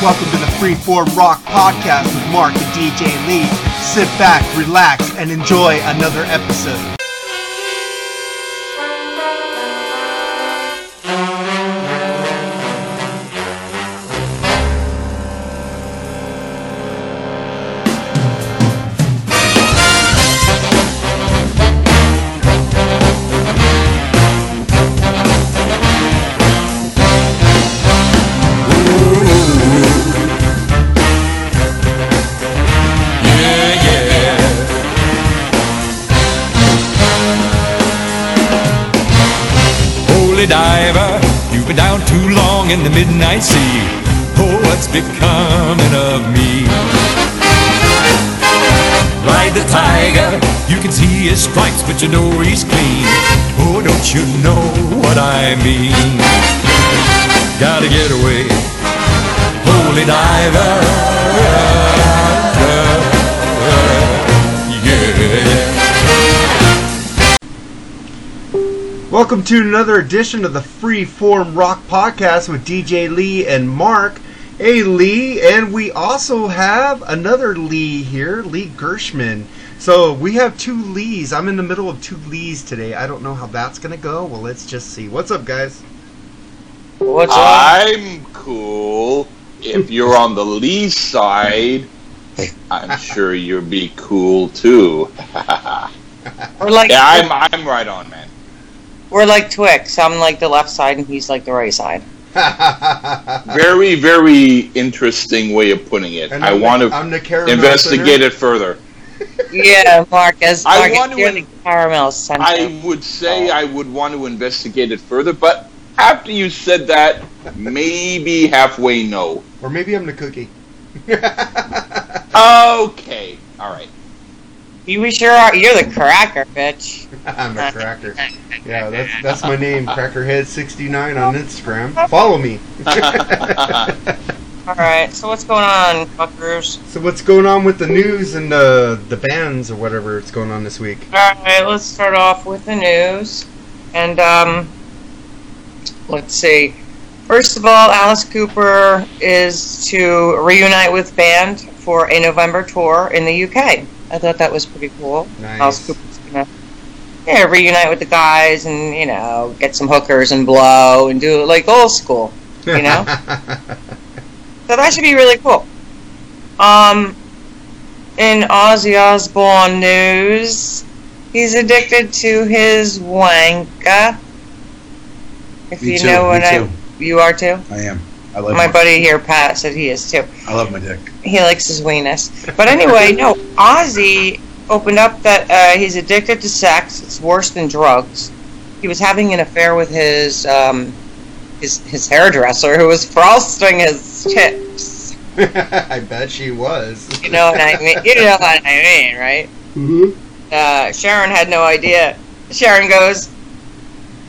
Welcome to the Freeform Rock Podcast with Mark and DJ Lee. Sit back, relax, and enjoy another episode. Diver, you've been down too long in the midnight sea. Oh, what's becoming of me? Like the tiger, you can see his stripes, but you know he's clean. Oh, don't you know what I mean? Gotta get away, holy diver. Yeah. Welcome to another edition of the Free Form Rock Podcast with DJ Lee and Mark. Hey, Lee, and we also have another Lee here, Lee Gershman. So we have two Lees. I'm in the middle of two Lees today. I don't know how that's going to go. Well, let's just see. What's up, guys? What's up? I'm cool. If you're on the Lee side, I'm sure you'll be cool, too. Or like, yeah, I'm right on, man. We're like Twix. I'm like the left side and he's like the right side. Very, very interesting way of putting it. And I want to investigate it further. Yeah, Marcus. I would want to investigate it further, but after you said that, maybe halfway no. Or maybe I'm the cookie. Okay. All right. You sure are. You're the cracker, bitch. I'm a cracker. Yeah, that's my name, Crackerhead69 on Instagram. Follow me. All right. So what's going on, fuckers? So what's going on with the news and the bands or whatever it's going on this week? All right. Let's start off with the news, and let's see. First of all, Alice Cooper is to reunite with band for a November tour in the UK. I thought that was pretty cool. Nice. Alice Cooper's going to reunite with the guys and, get some hookers and blow and do it like old school, So that should be really cool. In Ozzy Osbourne news, he's addicted to his wanka. If me you too, know what I... Too. You are too? I am. I love my buddy here, Pat, said he is too. I love my dick. He likes his weenus. But anyway, no, Ozzy opened up that he's addicted to sex. It's worse than drugs. He was having an affair with his hairdresser, who was frosting his tips. I bet she was. You know what I mean? You know what I mean, right? Mm-hmm. Sharon had no idea. Sharon goes,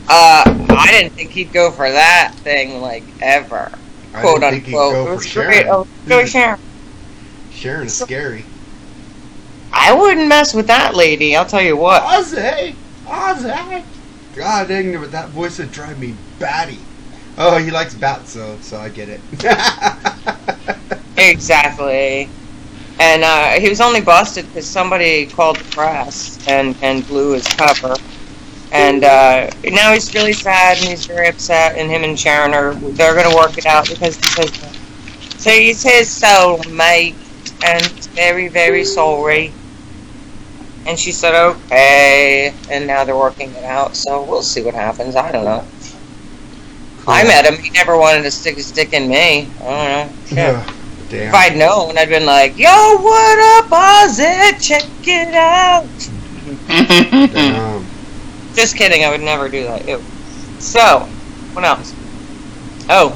I didn't think he'd go for that thing like ever. Quote I didn't unquote. Think he'd go for Sharon. Go Sharon. Sharon is scary. I wouldn't mess with that lady, I'll tell you what. Ozzy! God dang it, that voice would drive me batty. Oh, he likes bats, so I get it. Exactly. And he was only busted because somebody called the press and blew his cover. And now he's really sad and he's very upset. And him and Sharon they're going to work it out because he's his soulmate and he's very, very sorry. And she said okay, and now they're working it out. So we'll see what happens. I don't know. Cool. I met him. He never wanted to stick his dick in me. I don't know. Shit. Yeah. Damn. If I'd known, I'd been like, "Yo, what up, Ozzy? Check it out." Damn. Just kidding, I would never do that. Ew. So, what else? Oh,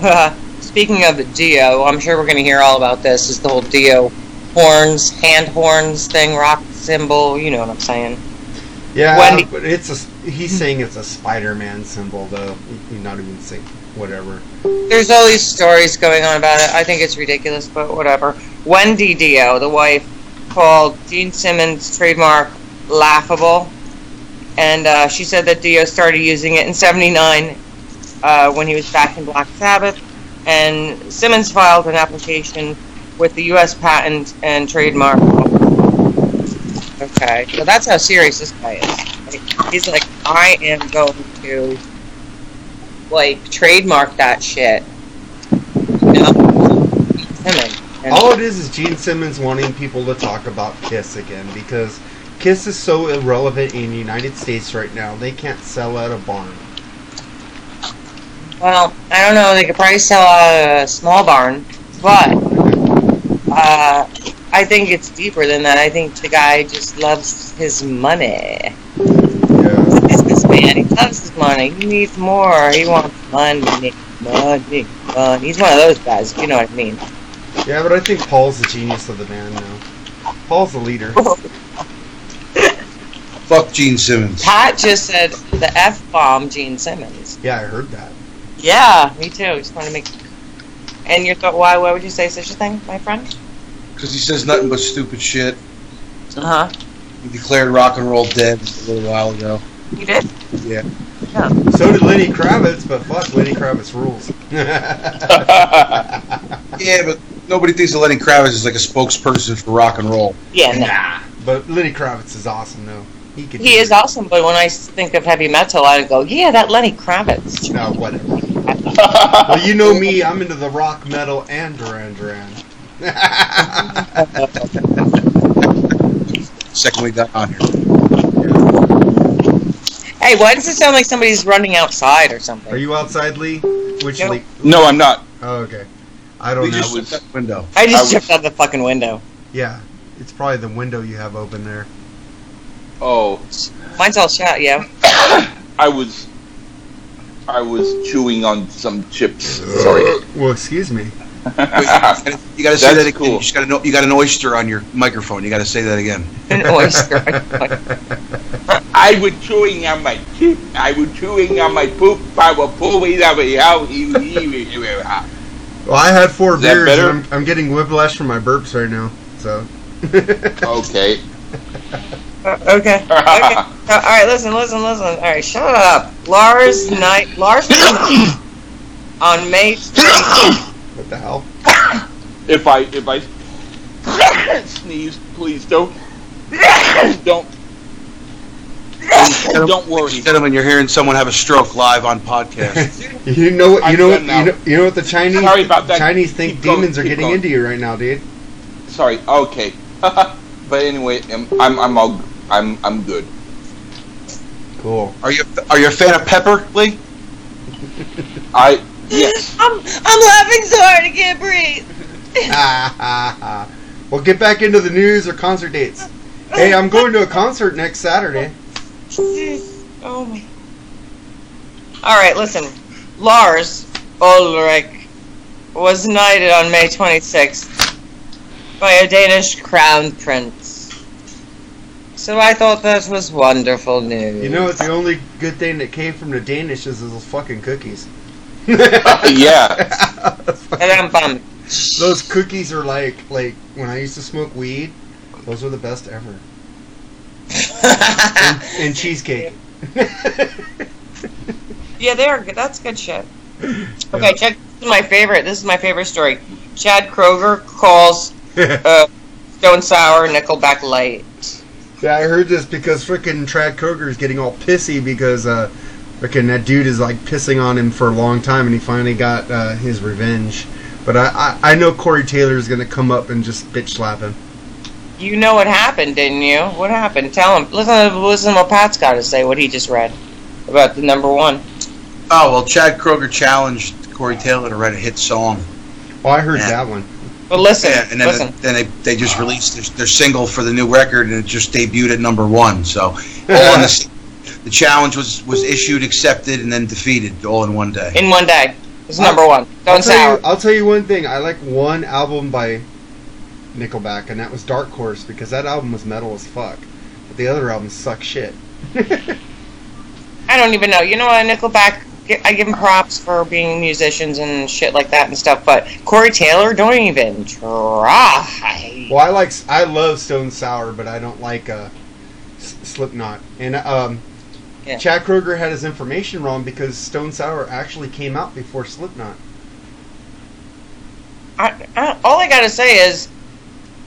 speaking of the Dio, I'm sure we're going to hear all about this, is the whole Dio horns, hand horns thing, rock symbol, you know what I'm saying. Yeah, Wendy. But he's saying it's a Spider-Man symbol, though. You're not even saying whatever. There's all these stories going on about it. I think it's ridiculous, but whatever. Wendy Dio, the wife, called Gene Simmons' trademark laughable. And she said that Dio started using it in '79 when he was back in Black Sabbath. and Simmons filed an application with the U.S. Patent and Trademark. Okay, so that's how serious this guy is. Like, he's like, I am going to, like, trademark that shit. All it is Gene Simmons wanting people to talk about Kiss again, because Kiss is so irrelevant in the United States right now, they can't sell out a barn. Well, I don't know, they could probably sell out a small barn, but I think it's deeper than that. I think the guy just loves his money. Yeah. He's a businessman, he loves his money, he needs more, he wants money. He's one of those guys, if you know what I mean. Yeah, but I think Paul's the genius of the band now. Paul's the leader. Fuck Gene Simmons. Pat just said the F-bomb Gene Simmons. Yeah, I heard that. Yeah, me too. Just want to make... And you thought, why would you say such a thing, my friend? Because he says nothing but stupid shit. Uh-huh. He declared rock and roll dead a little while ago. He did? Yeah. Yeah. So did Lenny Kravitz, but fuck, Lenny Kravitz rules. Yeah, but nobody thinks that Lenny Kravitz is like a spokesperson for rock and roll. Yeah, nah. But Lenny Kravitz is awesome, though. He is awesome, but when I think of heavy metal, I go, yeah, that Lenny Kravitz. No, whatever. Well, you know me, I'm into the rock, metal, and Duran Duran. Secondly, that on here. Hey, why does it sound like somebody's running outside or something? Are you outside, Lee? Which Lee? No, I'm not. Oh, okay. I don't know. Just out the window. I just jumped out the fucking window. Yeah, it's probably the window you have open there. Oh, mine's all shut. Yeah. I was chewing on some chips. Sorry. Well, excuse me. Wait, you gotta say that again. Cool. You got an oyster on your microphone. You gotta say that again. An oyster. I was chewing on my chip. I was chewing on my poop. I was pulling out. Well, I had 4 beers. Better? And I'm getting whiplash from my burps right now. So. Okay. Okay. All right. Listen. All right. Shut up. Lars Night on May 3rd. What the hell? If I sneeze, please don't worry. Gentlemen, you're hearing someone have a stroke live on podcast. You know what the Chinese think demons are getting into you right now, dude. Sorry. Okay. But anyway, I'm good. Cool. Are you a fan of pepper, Lee? Yes. I'm laughing so hard I can't breathe. Well, get back into the news or concert dates. Hey, I'm going to a concert next Saturday. Oh my. All right, listen. Lars Ulrich was knighted on May 26th by a Danish crown prince. So I thought that was wonderful news. You know, it's the only good thing that came from the Danish is those fucking cookies. Yeah. Those cookies are like when I used to smoke weed, those were the best ever. and cheesecake. Yeah, they are good. That's good shit. Okay, yep. Check. This is my favorite story. Chad Kroeger calls Stone Sour Nickelback light. Yeah, I heard this because freaking Chad Kroeger is getting all pissy because and that dude is like pissing on him for a long time, and he finally got his revenge. But I know Corey Taylor is going to come up and just bitch slap him. You know what happened, didn't you? What happened? Tell him. Listen to what Pat's got to say, what he just read about the #1. Oh, well, Chad Kroeger challenged Corey Taylor to write a hit song. Oh, I heard that one. Well, listen. Yeah, and then they just released their single for the new record, and it just debuted at #1. So, all on the challenge was issued, accepted, and then defeated all in one day. In one day. It's #1. Don't sour. I'll tell you one thing. I like one album by Nickelback, and that was Dark Horse, because that album was metal as fuck. But the other albums suck shit. I don't even know. You know what, Nickelback, I give them props for being musicians and shit like that and stuff, but Corey Taylor, don't even try. Well, I love Stone Sour, but I don't like Slipknot. And, yeah. Chad Kroeger had his information wrong because Stone Sour actually came out before Slipknot. all I gotta say is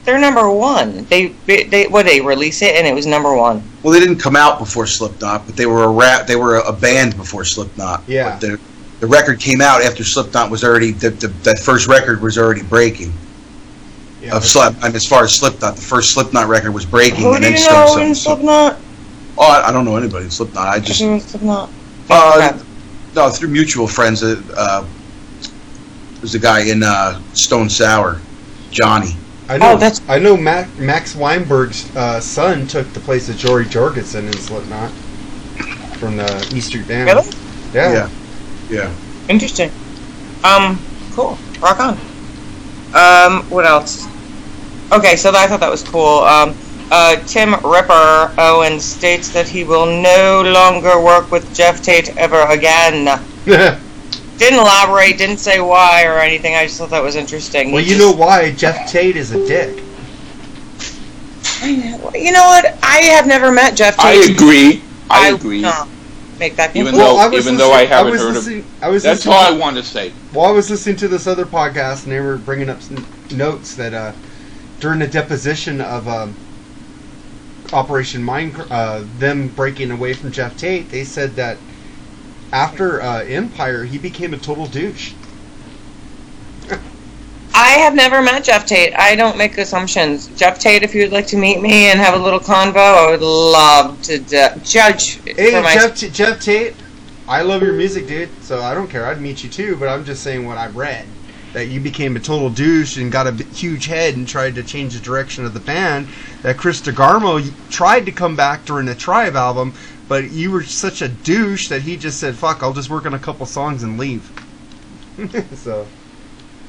they're number one. They release it and it was number one. Well, they didn't come out before Slipknot, but they were a rap. They were a band before Slipknot. Yeah. The record came out after Slipknot was already that first record was already breaking. Yeah, as far as Slipknot, the first Slipknot record was breaking. Who and do then you know in Slipknot? Oh, I don't know anybody in Slipknot. I just Slipknot. No, through mutual friends. There's a guy in Stone Sour, Johnny. I know. Oh, I know. Max Weinberg's son took the place of Jory Jorgensen in Slipknot from the E Street Band. Really? Yeah. Yeah. Interesting. Cool. Rock on. What else? Okay, so I thought that was cool. Tim Ripper Owen states that he will no longer work with Jeff Tate ever again. Didn't elaborate, didn't say why or anything. I just thought that was interesting. Well, you know why? Jeff Tate is a dick. I know. You know what? I have never met Jeff Tate. I agree. I agree. Make that even though, well, I haven't heard of it. That's all I want to say. Well, I was listening to this other podcast, and they were bringing up some notes that during the deposition of Operation Mindcrime, them breaking away from Jeff Tate, they said that after Empire, he became a total douche. I have never met Jeff Tate. I don't make assumptions. Jeff Tate, if you would like to meet me and have a little convo, I would love to judge. Hey, Jeff Tate, I love your music, dude, so I don't care. I'd meet you too, but I'm just saying what I read, that you became a total douche and got a huge head and tried to change the direction of the band, that Chris DeGarmo tried to come back during the Tribe album, but you were such a douche that he just said, fuck, I'll just work on a couple songs and leave. So...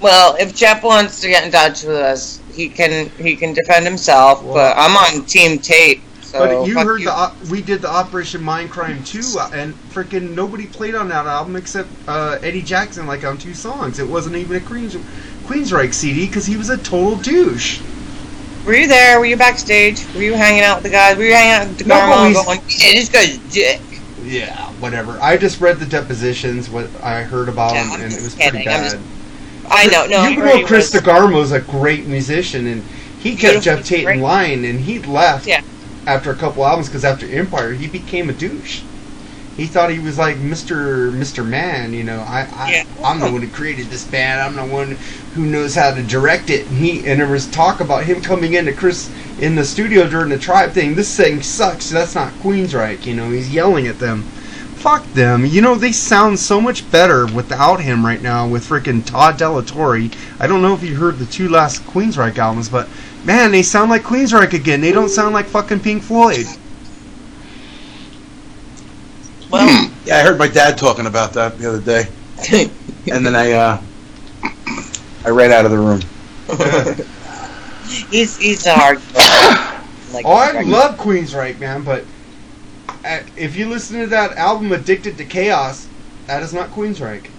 Well, if Jeff wants to get in touch with us, he can defend himself. Well, but I'm on Team Tate. So but you heard we did the Operation Mindcrime 2, and freaking nobody played on that album except Eddie Jackson, like on two songs. It wasn't even a Queensryche CD because he was a total douche. Were you there? Were you backstage? Were you hanging out with the guys? Were you hanging out with the DeGarmo going, yeah, this guy's a dick? Yeah, whatever. I just read the depositions, what I heard about him, and it was pretty bad. I know, no. You know Chris DeGarmo's a great musician, and he kept Jeff Tate in line, and he left after a couple albums, because after Empire, he became a douche. He thought he was like Mr. Man, you know, I'm the one who created this band, I'm the one who knows how to direct it, and there was talk about him coming into Chris in the studio during the Tribe thing, this thing sucks, that's not Queensryche, you know, he's yelling at them. Fuck them. You know, they sound so much better without him right now with freaking Todd Della Torre. I don't know if you heard the two last Queensryche albums, but man, they sound like Queensryche again. They don't sound like fucking Pink Floyd. Well, yeah, I heard my dad talking about that the other day. And then I ran out of the room. He's a hard guy. Like, I love Queensryche, man, but if you listen to that album, Addicted to Chaos, that is not Queensryche.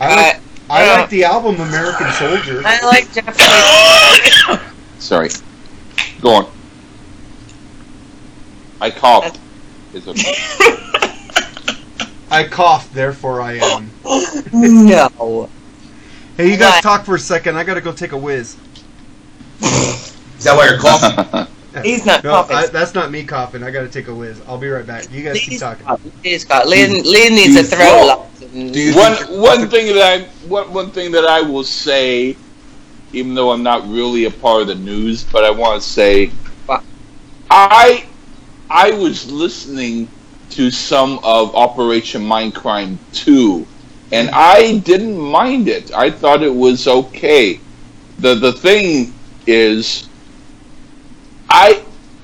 I like the album American Soldier. I like Jeff. Sorry. Go on. I coughed. I coughed, therefore I am. No. Hey, you guys talk for a second. I gotta go take a whiz. Is that why you're coughing? He's not coughing. That's not me coughing. I gotta take a whiz. I'll be right back. You guys keep talking. Please, Scott. Lynn needs a throat lock. One thing that I will say, even though I'm not really a part of the news, but I want to say, I was listening to some of Operation Mindcrime 2, and I didn't mind it. I thought it was okay. The thing is,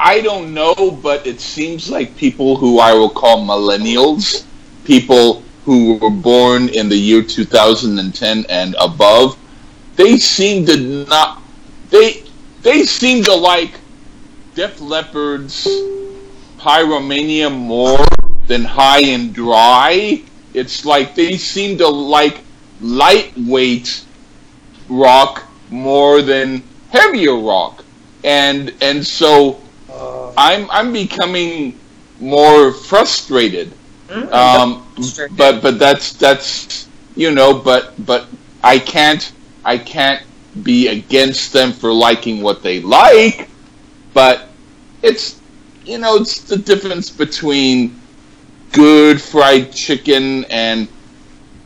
I don't know, but it seems like people who I will call millennials, people who were born in the year 2010 and above, they seem to like Def Leppard's Pyromania more than High and Dry. It's like they seem to like lightweight rock more than heavier rock. And so I'm becoming more frustrated, but that's you know, but I can't be against them for liking what they like, but it's the difference between good fried chicken and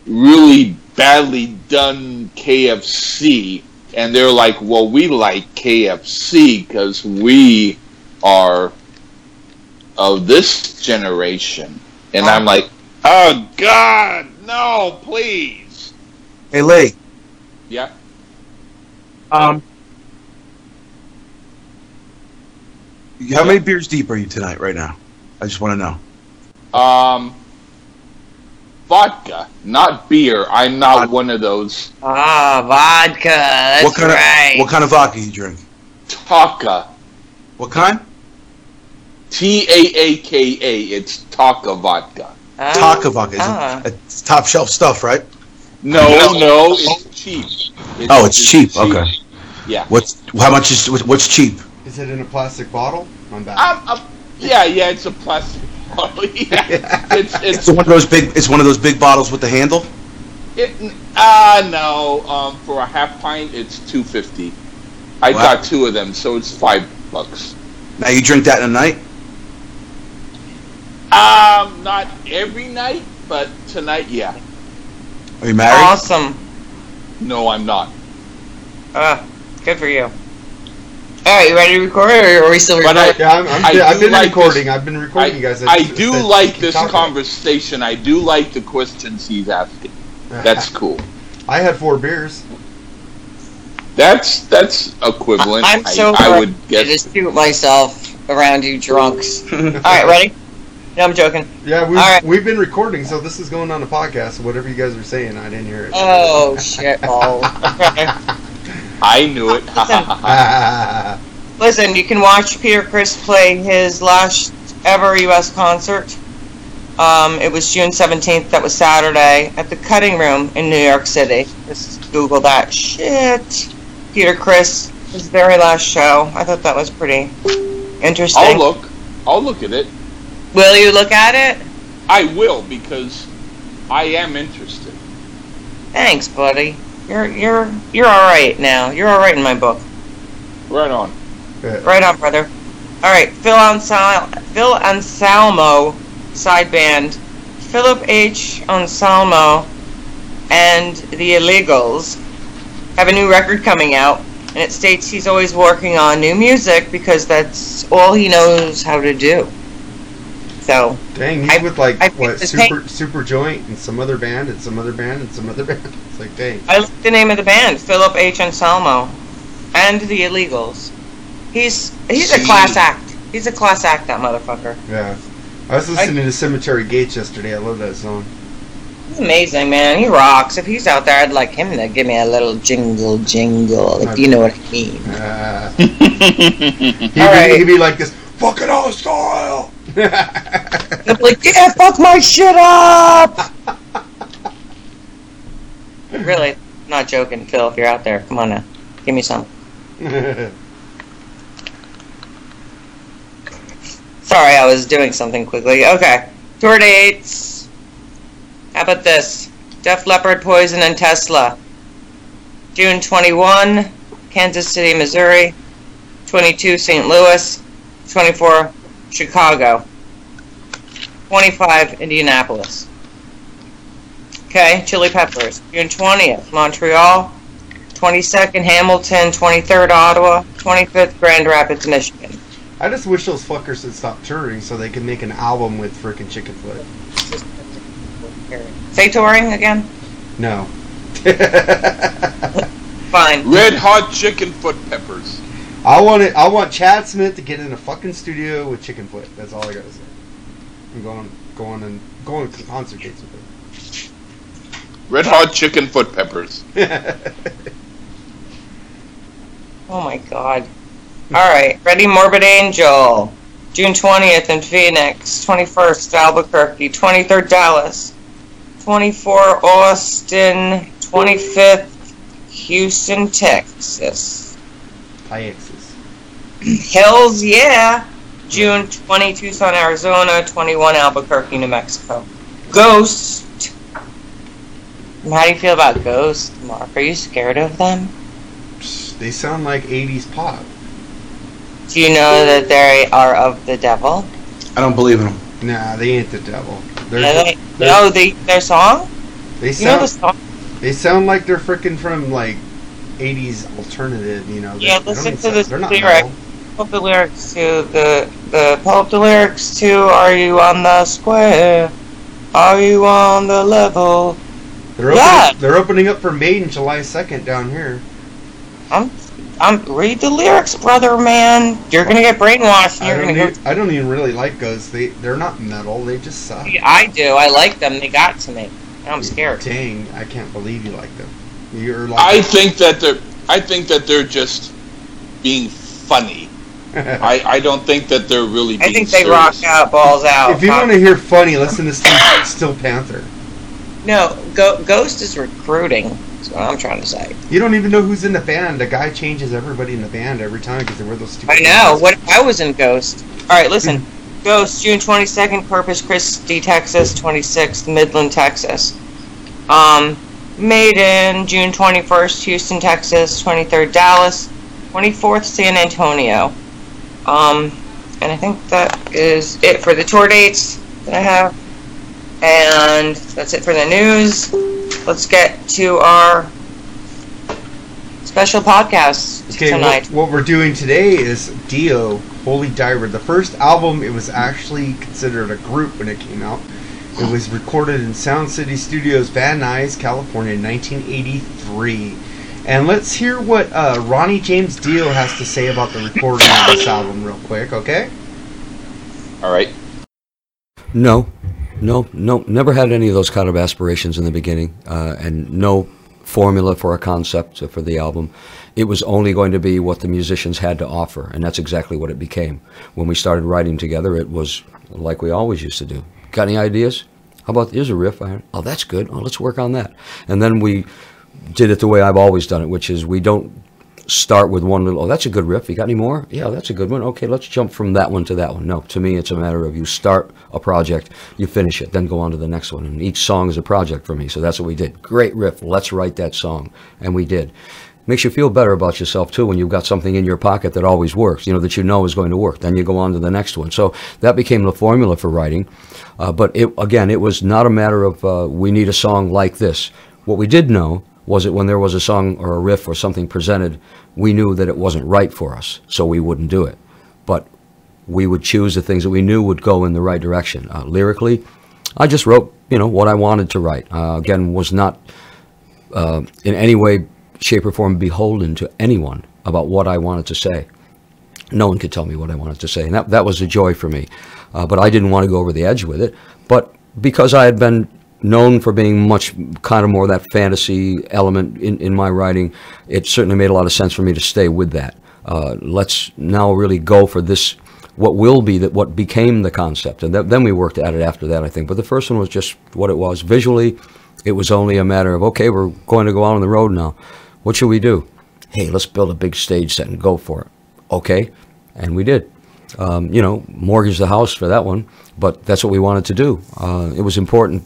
really badly done KFC, and they're like, well, we like KFC because we are of this generation. And I'm like, oh, God, no, please. Hey, Lee. Yeah? How many beers deep are you tonight right now? I just want to know. Vodka, not beer. I'm not vodka. One of those. Ah, vodka. That's what kind right. What kind of vodka you drink? Taka. What kind? Taaka. It's Taka vodka. Taka vodka. It's top shelf stuff, right? No, it's cheap. It's cheap. Cheap. Okay. Yeah. What's cheap? Is it in a plastic bottle? I'm back. Yeah, it's a plastic bottle. Yeah. It's one of those big. It's one of those big bottles with the handle. No. For a half pint, it's $2.50. I got two of them, so it's $5. Now you drink that in a night? Not every night, but tonight, yeah. Are you married? Awesome. No, I'm not. Good for you. Alright, you ready to record, or are we still recording? I've been recording, guys. I do like this conversation. I do like the questions he's asking. That's cool. I had 4 beers. That's equivalent. I'm so I would guess. I just shoot myself around you drunks. Alright, ready? No, I'm joking. Yeah, we've been recording, so this is going on a podcast. Whatever you guys are saying, I didn't hear it. Oh, shit. Oh. I knew it. Listen, you can watch Peter Criss play his last ever U.S. concert. It was June 17th. That was Saturday at the Cutting Room in New York City. Just Google that shit. Peter Criss, his very last show. I thought that was pretty interesting. I'll look at it. Will you look at it? I will, because I am interested. Thanks, buddy. You're all right now. You're all right in my book. Right on. Right on, brother. All right, Phil Anselmo, side band, Philip H. Anselmo, and the Illegals have a new record coming out, and it states he's always working on new music because that's all he knows how to do. So dang, he's with like Superjoint and some other band and some other band and some other band. It's like dang. I like the name of the band, Philip H. Anselmo, and the Illegals. He's a class act. He's a class act, that motherfucker. Yeah, I was listening to Cemetery Gates yesterday. I love that song. He's amazing, man. He rocks. If he's out there, I'd like him to give me a little jingle, jingle. If you know what I mean. He'd be like this. Fuck it all, style. I'm like, yeah, fuck my shit up! Really, not joking, Phil, if you're out there. Come on now. Give me some. Sorry, I was doing something quickly. Okay. Tour dates. How about this? Def Leppard, Poison, and Tesla. June 21, Kansas City, Missouri. 22, St. Louis. 24, Chicago. 25, Indianapolis. Okay, Chili Peppers. June 20th, Montreal. 22nd, Hamilton. 23rd, Ottawa. 25th, Grand Rapids, Michigan. I just wish those fuckers had stopped touring so they could make an album with frickin' Chicken Foot. Say touring again? No. Fine. Red Hot Chicken Foot Peppers. I want Chad Smith to get in a fucking studio with Chicken Foot. That's all I gotta say. I'm going to concert dates with him. Red Hot Chicken Foot Peppers. Oh my god. Alright, ready? Morbid Angel. June 20th in Phoenix. 21st, Albuquerque. 23rd, Dallas. 24th, Austin. 25th, Houston, Texas. Hells yeah! June 20, Tucson, Arizona. 21, Albuquerque, New Mexico. Ghost How do you feel about Ghost, Mark? Are you scared of them? They sound like 80s pop. Do you know that they are of the devil? I don't believe in them. Nah, they ain't the devil. Their song? They sound, you know the song? They sound like they're freaking from, like, 80s alternative, you know. Yeah, listen to this lyric. Pull up the lyrics to Are You on the Square? Are You on the Level? They're opening up for Maiden July 2nd down here. Read the lyrics, brother, man. You're gonna get brainwashed. I don't even really like Ghost. They're not metal. They just suck. Yeah, I do. I like them. They got to me. I'm scared. Dang, I can't believe you like them. I think that they're just being funny. I don't think that they're really. I think they rock out, balls out. If you want to hear funny, listen to Steel Panther. No, Ghost is recruiting. That's what I'm trying to say. You don't even know who's in the band. The guy changes everybody in the band every time because they wear those stupid. I know. What if I was in Ghost? All right, listen. Ghost, June 22nd, Corpus Christi, Texas. 26th, Midland, Texas. Maiden, June 21st, Houston, Texas. 23rd, Dallas. 24th, San Antonio. And I think that is it for the tour dates that I have. And that's it for the news. Let's get to our special podcast tonight. What we're doing today is Dio, Holy Diver. The first album, it was actually considered a group when it came out. It was recorded in Sound City Studios, Van Nuys, California in 1983. And let's hear what Ronnie James Dio has to say about the recording of this album real quick, okay? All right. No, never had any of those kind of aspirations in the beginning, and no formula for a concept for the album. It was only going to be what the musicians had to offer, and that's exactly what it became. When we started writing together, it was like we always used to do. Got any ideas? How about, here's a riff. Oh, that's good. Oh, let's work on that. And then we did it the way I've always done it, which is we don't start with one little, oh, that's a good riff. You got any more? Yeah, that's a good one. Okay, let's jump from that one to that one. No, to me, it's a matter of you start a project, you finish it, then go on to the next one. And each song is a project for me, so that's what we did. Great riff. Let's write that song. And we did. Makes you feel better about yourself, too, when you've got something in your pocket that always works, you know, that you know is going to work. Then you go on to the next one. So that became the formula for writing. But, it was not a matter of we need a song like this. What we did know was that when there was a song or a riff or something presented, we knew that it wasn't right for us, so we wouldn't do it. But we would choose the things that we knew would go in the right direction. Lyrically, I just wrote, what I wanted to write. Again, was not in any way, shape, or form beholden to anyone about what I wanted to say. No one could tell me what I wanted to say, and that was a joy for me. But I didn't want to go over the edge with it. But because I had been known for being much kind of more that fantasy element in my writing, it certainly made a lot of sense for me to stay with that. Let's now really go for this, what became the concept. And then we worked at it after that, I think. But the first one was just what it was. Visually, it was only a matter of, okay, we're going to go out on the road now. What should we do? Hey, let's build a big stage set and go for it. Okay, and we did. Mortgage the house for that one, but that's what we wanted to do. It was important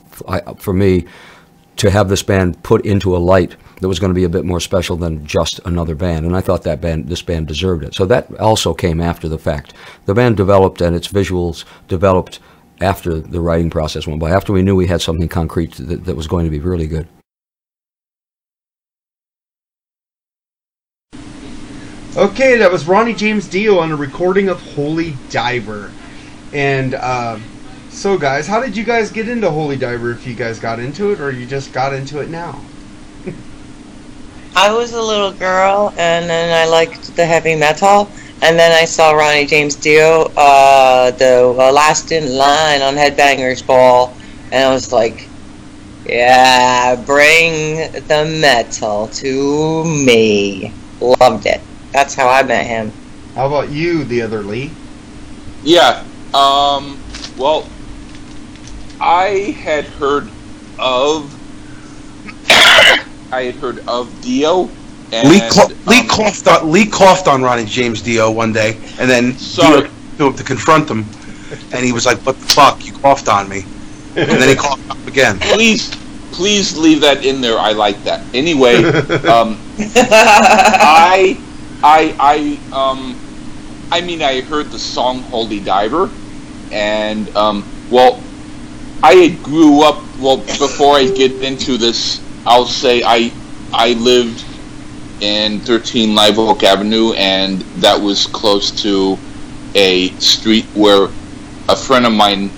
for me to have this band put into a light that was going to be a bit more special than just another band, and I thought this band deserved it. So that also came after the fact. The band developed, and its visuals developed after the writing process went by, after we knew we had something concrete that was going to be really good. Okay, that was Ronnie James Dio on a recording of Holy Diver. And so guys, how did you guys get into Holy Diver, if you guys got into it, or you just got into it now? I was a little girl, and then I liked the heavy metal, and then I saw Ronnie James Dio, the Last in Line on Headbangers Ball, and I was like, yeah, bring the metal to me. Loved it. That's how I met him. How about you, the other Lee? Yeah. Well, I had heard of Dio. And Lee coughed on Ronnie James Dio one day, and then Dio came up to confront him, and he was like, "What the fuck? You coughed on me." And then he coughed up again. Please, Please leave that in there. I like that. Anyway, I heard the song "Holy Diver," and I grew up. Well, before I get into this, I'll say I lived in 13 Live Oak Avenue, and that was close to a street where a friend of mine,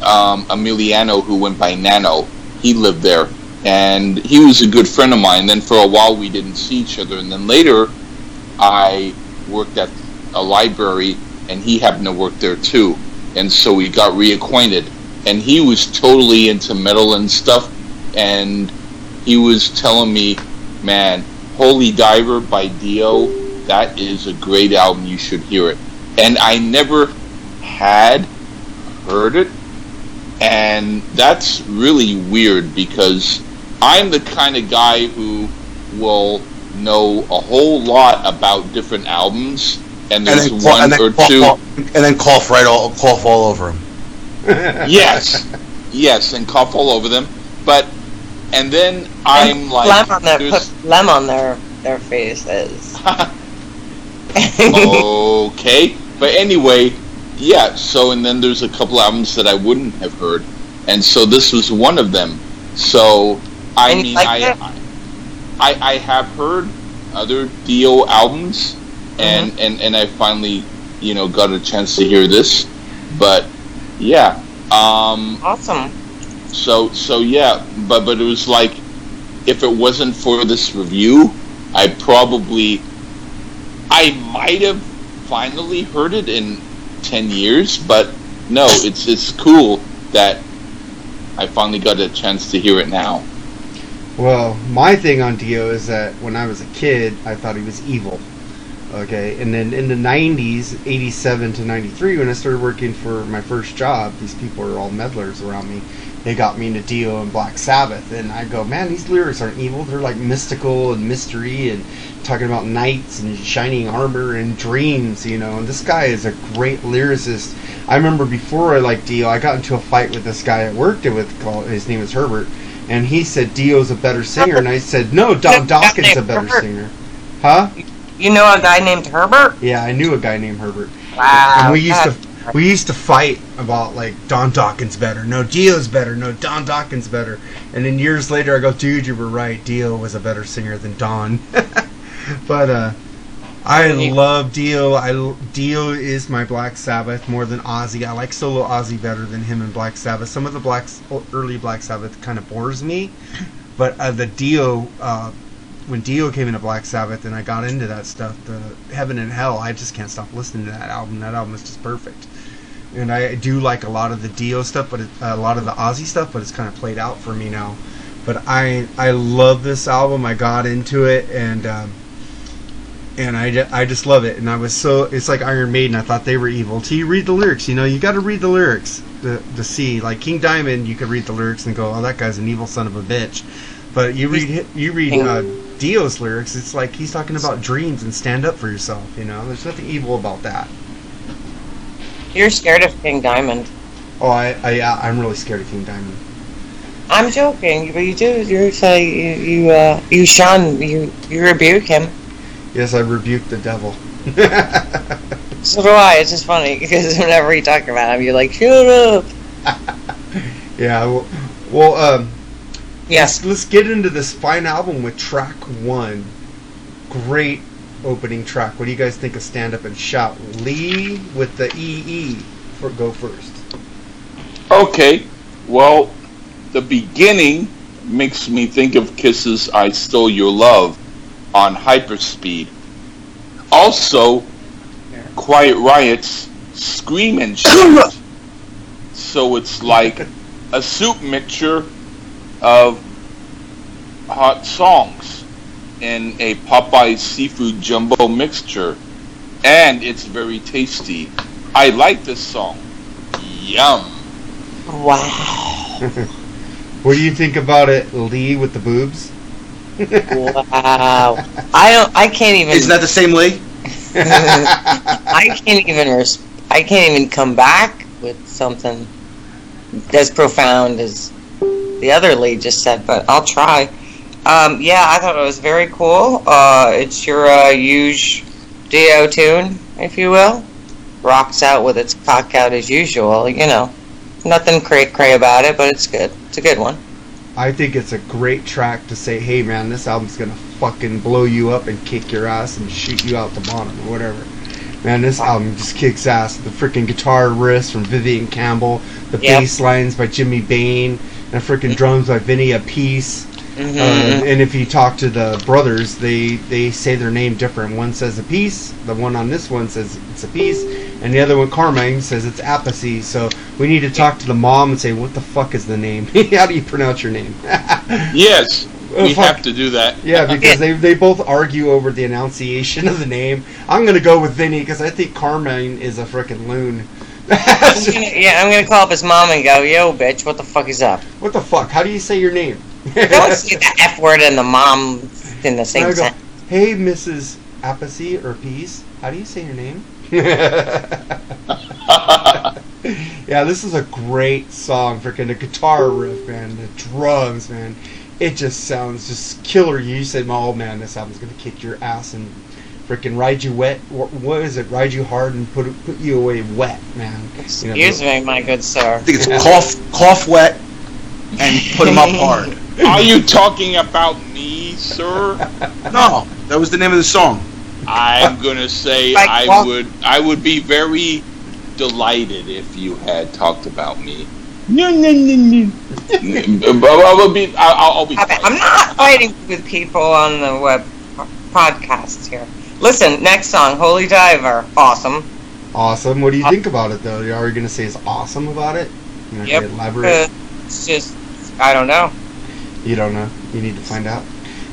Emiliano, who went by Nano, he lived there, and he was a good friend of mine. Then for a while we didn't see each other, and then later I worked at a library, and he happened to work there too, and so we got reacquainted. And he was totally into metal and stuff, and he was telling me, man, Holy Diver by Dio, that is a great album, you should hear it. And I never had heard it, and that's really weird, because I'm the kind of guy who will know a whole lot about different albums, and there's one or two, and then cough all over them. yes, and cough all over them, and then I'm like, put phlegm on their faces. Okay, but anyway, yeah. So, and then there's a couple albums that I wouldn't have heard, and so this was one of them. So I have heard other Dio albums, and I finally got a chance to hear this, but. Yeah. Awesome. So yeah, but it was like, if it wasn't for this review, I might have finally heard it in 10 years. But no, it's cool that I finally got a chance to hear it now. Well, my thing on Dio is that when I was a kid, I thought he was evil. Okay, and then in the 90s, 87 to 93, when I started working for my first job, these people are all meddlers around me. They got me into Dio and Black Sabbath, and I go, man, these lyrics aren't evil. They're like mystical and mystery and talking about knights and shining armor and dreams, and this guy is a great lyricist. I remember before I liked Dio, I got into a fight with this guy I worked with, his name is Herbert, and he said Dio's a better singer, and I said, no, Dokken's a better singer. Huh? You know a guy named Herbert? Yeah, I knew a guy named Herbert. Wow. And we used to fight about, like, Don Dokken's better. No, Dio's better. No, Don Dokken's better. And then years later, I go, dude, you were right. Dio was a better singer than Don. But I love Dio. Dio is my Black Sabbath more than Ozzy. I like solo Ozzy better than him in Black Sabbath. Some of the early Black Sabbath kind of bores me. But when Dio came into Black Sabbath and I got into that stuff, the Heaven and Hell, I just can't stop listening to that album. That album is just perfect. And I do like a lot of the Dio stuff, but a lot of the Ozzy stuff, but it's kind of played out for me now. But I love this album. I got into it, and I just love it. And I was it's like Iron Maiden. I thought they were evil. Till you read the lyrics, you got to read the lyrics to see. Like King Diamond, you could read the lyrics and go, oh, that guy's an evil son of a bitch. But you read Dio's lyrics, it's like he's talking about dreams and stand up for yourself, There's nothing evil about that. You're scared of King Diamond. Oh, I'm really scared of King Diamond. I'm joking, but you do. You rebuke him. Yes, I rebuke the devil. So do I. It's just funny because whenever you talk about him, you're like, shut up. Yeah. Well. Yes. Let's get into this fine album with track one. Great opening track. What do you guys think of Stand Up and Shout? Lee with the EE go first. Okay. Well, the beginning makes me think of Kiss's I Stole Your Love on Hyperspeed. Also, Quiet Riot's Scream and Shout. So it's like a soup mixture of hot songs in a Popeye seafood jumbo mixture, and it's very tasty. I like this song. Yum. Wow. What do you think about it, Lee with the boobs? Wow. I can't even. Isn't that the same Lee? I can't even come back with something as profound as the other lead just said, but I'll try. Yeah, I thought it was very cool. It's your huge Dio tune, if you will. Rocks out with its cock out as usual, you know. Nothing cray-cray about it, but it's good. It's a good one. I think it's a great track to say, hey man, this album's gonna fucking blow you up and kick your ass and shoot you out the bottom or whatever. Man, this album just kicks ass. The freaking guitar riffs from Vivian Campbell, the bass lines by Jimmy Bain, and the freaking drums by Vinny Appice. And if you talk to the brothers, they say their name different. One says Appice, the one on this one says it's Appice, and the other one, Carmine, says it's Appice. So we need to talk to the mom and say, what the fuck is the name? How do you pronounce your name? Yes, we have to do that. Yeah, because they both argue over the enunciation of the name. I'm going to go with Vinny because I think Carmine is a freaking loon. I'm going to call up his mom and go, yo, bitch, what the fuck is up? What the fuck? How do you say your name? Don't say the F word and the mom in the same sentence. Hey, Mrs. Appice or Peace, how do you say your name? Yeah, this is a great song. Freaking the guitar riff, man. The drums, man. It just sounds just killer. You said, oh man, this album's gonna kick your ass and freaking ride you wet. What is it? Ride you hard and put you away wet, man. Excuse me, my good sir. I think it's cough wet and put him up hard. Are you talking about me, sir? No, that was the name of the song. I'm gonna say I would be very delighted if you had talked about me. No. I'll be. I'm not fighting with people on the web podcasts here. Listen, next song, "Holy Diver," awesome. Awesome. What do you think about it, though? Are you gonna say it's awesome about it? Yep. Elaborate. It's just, I don't know. You don't know. You need to find out.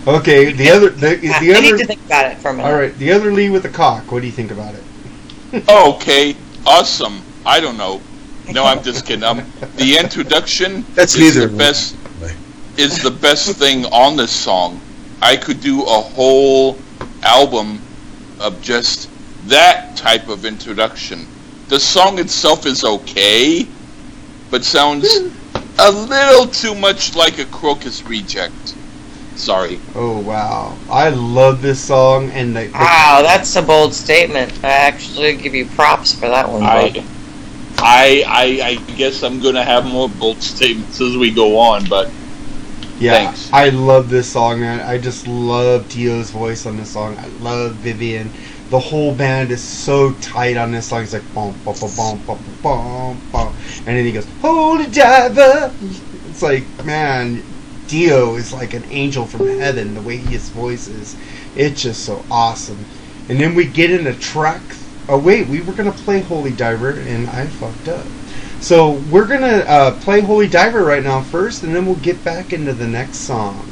Okay, the other. I need to think about it for a minute. All right, the other lead with the cock. What do you think about it? Okay, awesome. I don't know. No, I'm just kidding. The introduction is the best thing on this song. I could do a whole album of just that type of introduction. The song itself is okay, but sounds a little too much like a Krokus reject. Sorry. Oh, wow. I love this song. And wow, that's a bold statement. I actually give you props for that one. I guess I'm going to have more bold statements as we go on, but yeah, thanks. I love this song, man. I just love Dio's voice on this song. I love Vivian. The whole band is so tight on this song. It's like, bum, bum, bum, bum, bum, bum. And then he goes, Holy Diver. It's like, man, Dio is like an angel from heaven, the way his voice is. It's just so awesome. And then we get in a track. Oh, wait, we were going to play Holy Diver, and I fucked up. So we're going to play Holy Diver right now first, and then we'll get back into the next song.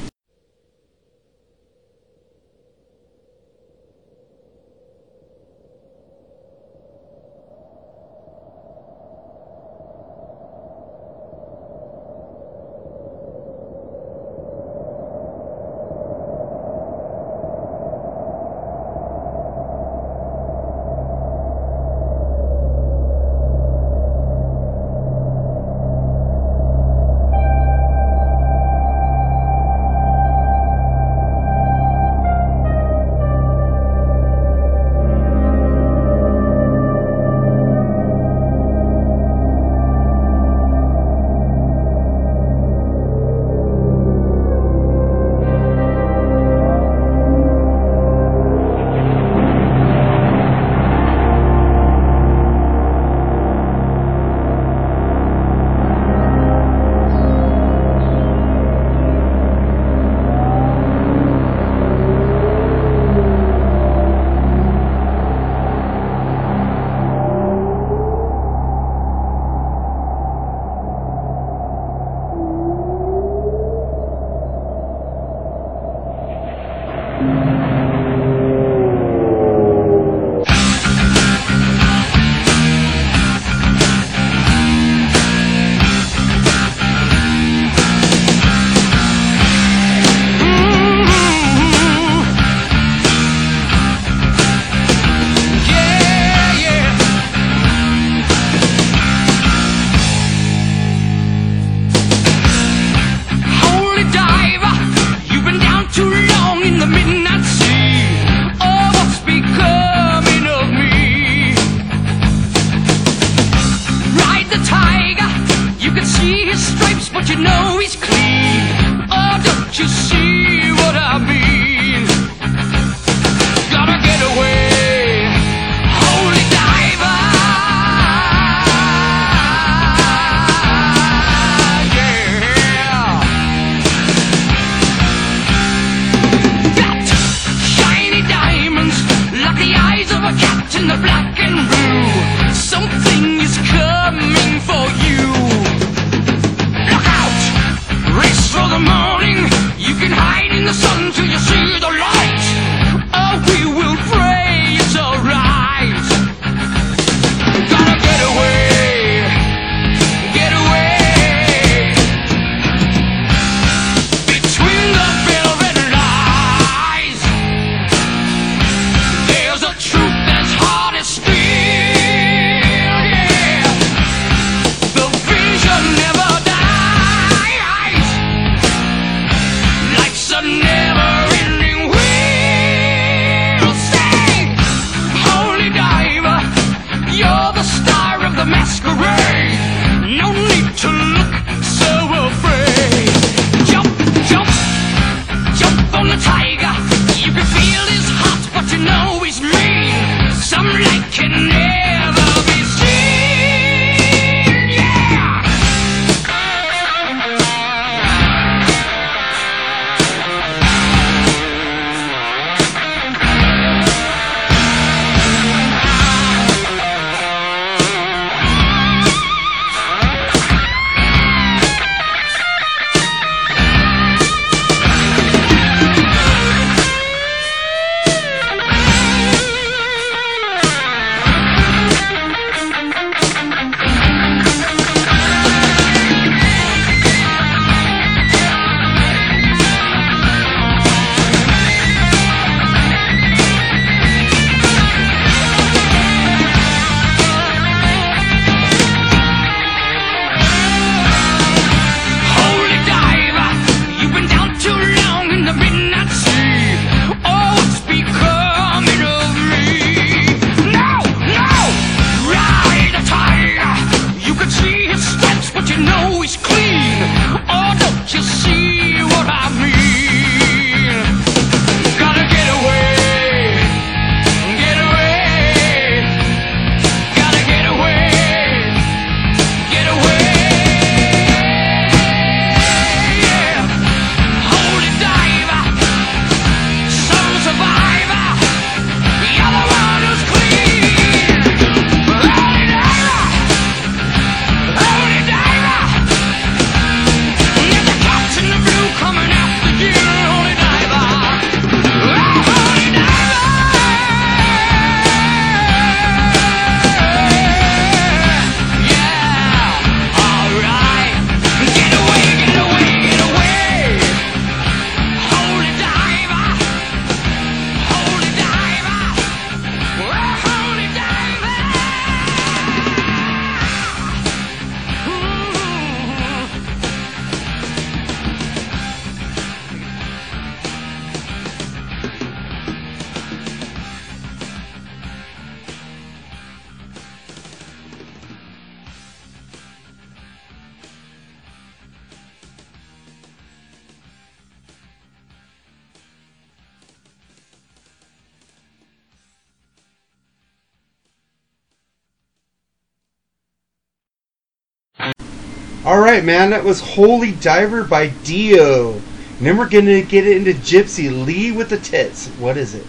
Alright, man, that was Holy Diver by Dio. And then we're going to get into Gypsy. Lee with the Tits. What is it?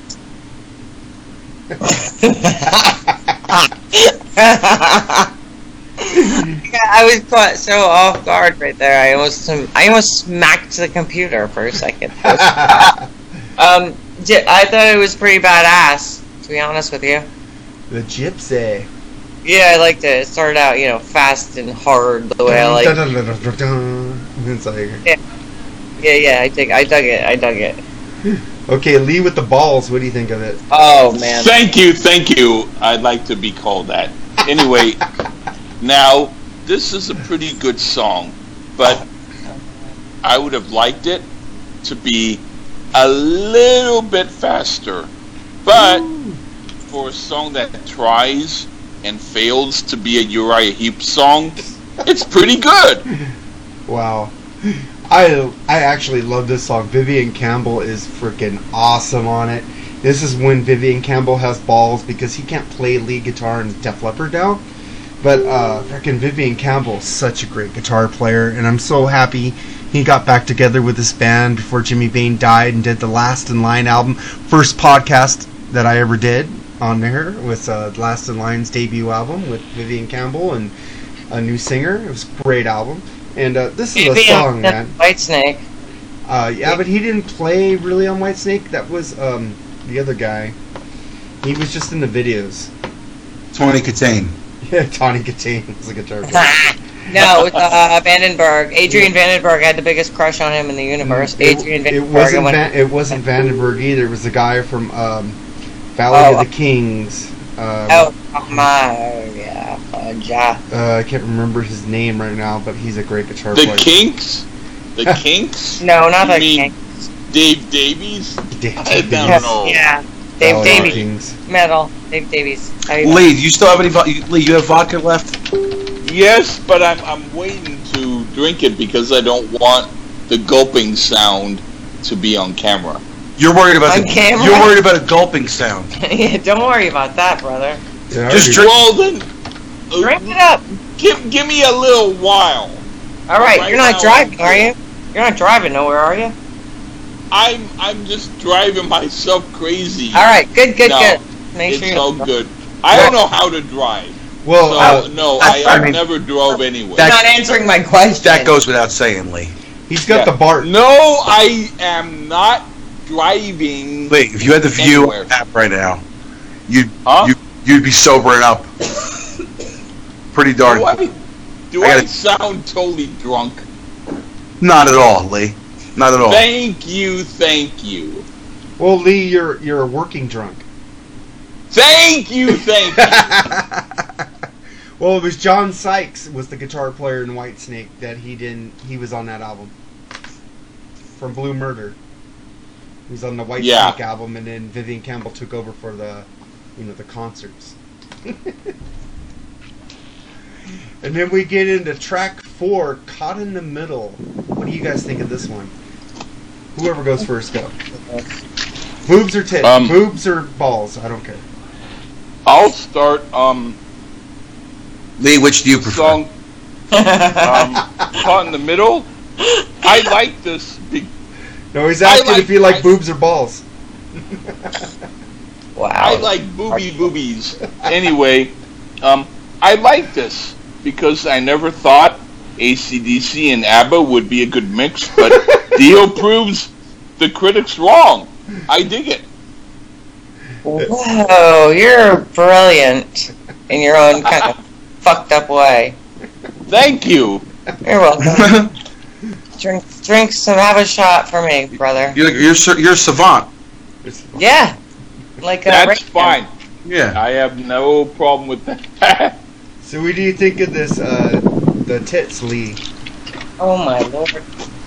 I was caught so off guard right there. I almost smacked the computer for a second. I thought it was pretty badass, to be honest with you. The Gypsy. Yeah, I liked it. It started out, you know, fast and hard the way I like it. Yeah, I dug it. Okay, Lee with the balls, what do you think of it? Oh, man. Thank you. I'd like to be called that. Anyway, now, this is a pretty good song, but I would have liked it to be a little bit faster. But for a song that tries and fails to be a Uriah Heep song, it's pretty good. Wow. I actually love this song. Vivian Campbell is freaking awesome on it. This is when Vivian Campbell has balls, because he can't play lead guitar in Def Leppard now. But freaking Vivian Campbell is such a great guitar player, and I'm so happy he got back together with this band before Jimmy Bain died and did the Last in Line album. First podcast that I ever did on there was Last in Line's debut album with Vivian Campbell and a new singer. It was a great album. And this is a song, man. Whitesnake. Yeah, but he didn't play really on Whitesnake. That was the other guy. He was just in the videos. Tony Katane. Yeah, Tony Katane was a guitar player. No, it was Vandenberg. Adrian Vandenberg had the biggest crush on him in the universe. Adrian Vandenberg. It wasn't Vandenberg either. It was the guy from Valley of the Kings. I can't remember his name right now, but he's a great guitar player. The Kinks? The Kinks? No, not the Kinks. Dave Davies? I don't know. Yeah, Dave Davies. Metal. Dave Davies. Lee, do you still have any? Lee, you have vodka left? Yes, but I'm waiting to drink it because I don't want the gulping sound to be on camera. You're worried about a gulping sound. Yeah, don't worry about that, brother. Yeah, just drink it up. Give me a little while. All right, you're not driving, are you? You're not driving nowhere, are you? I'm just driving myself crazy. All right, good. It's all good. I don't know how to drive. Well, I never drove anywhere. You're not answering my question. That goes without saying, Lee. He's got the Bart. No, I am not. Driving. Wait, if you had the view app right now, you'd be sobering up. Pretty darn. Do I sound totally drunk? Not at all, Lee. Not at all. Thank you. Well, Lee, you're a working drunk. Thank you. Well, it was John Sykes was the guitar player in Whitesnake that he was on that album from Blue Murder. He was on the White Snake album, and then Vivian Campbell took over for the, the concerts. And then we get into track 4, Caught in the Middle. What do you guys think of this one? Whoever goes first, go. Boobs or tits? Boobs or balls? I don't care. I'll start. Lee, which do you prefer? Song, Caught in the Middle. I like this. No, he's asking if you like boobs or balls. Wow. I like boobies. Anyway, I like this because I never thought AC/DC and ABBA would be a good mix, but Dio proves the critics wrong. I dig it. Whoa, you're brilliant in your own kind of fucked up way. Thank you. You're welcome. Drink some. Have a shot for me, brother. You're savant. Yeah, like a. That's fine. Yeah, I have no problem with that. So, what do you think of this? The tits, Lee. Oh my lord.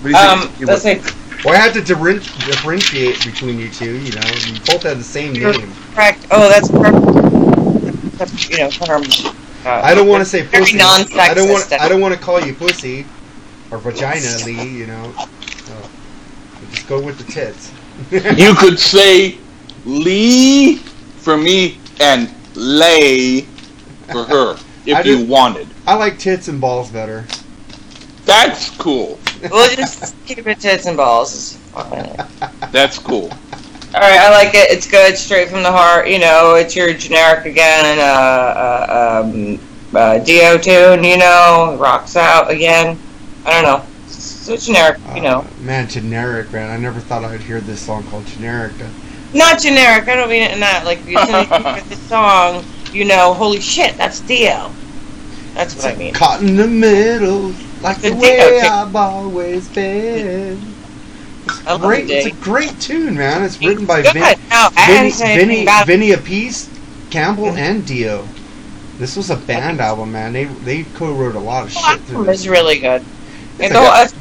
I have to differentiate between you two. You know, you both have the same name. Correct. Oh, that's perfect. That's, term. I don't want to say pussy. I don't want to call you pussy. Or vagina, Lee, just go with the tits. You could say Lee for me and lay for her if you wanted. I like tits and balls better. That's cool. We'll just keep it tits and balls. That's cool. All right, I like it. It's good, straight from the heart. You know, it's your generic again, Dio tune. You know, rocks out again. I don't know. So generic, you know. Man, generic, man. I never thought I'd hear this song called generic. Not generic. I don't mean it in that. Like, you hear this song, you know, holy shit, that's Dio. That's what I mean. Caught in the middle, like the way I've always been. It's a great tune, man. It's written by Vinny Appice, Campbell, and Dio. This was a band album, man. They co-wrote a lot of shit. It's really good. I loved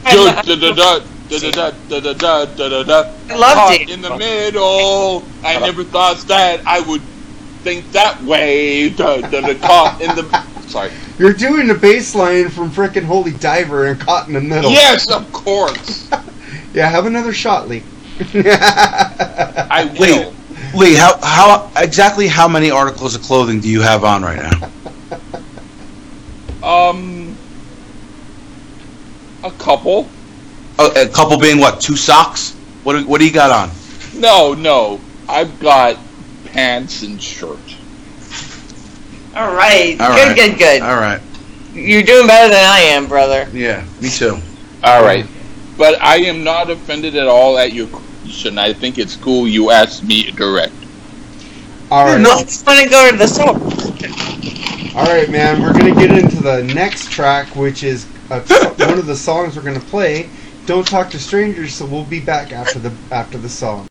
it. In the middle, I never thought that I would think that way. Sorry. You're doing the bass line from frickin' Holy Diver and Caught in the Middle. Yes, of course. Yeah, have another shot, Lee. I will. Lee, how exactly how many articles of clothing do you have on right now? A couple. A couple being what? 2 socks? What do you got on? No, I've got pants and shirt. All right. Good. All right. You're doing better than I am, brother. Yeah, me too. All right. But I am not offended at all at your question. I think it's cool you asked me direct. All right. No, it's fun to go to the store. All right, man. We're going to get into the next track, which is one of the songs we're going to play, Don't Talk to Strangers, so we'll be back after the song.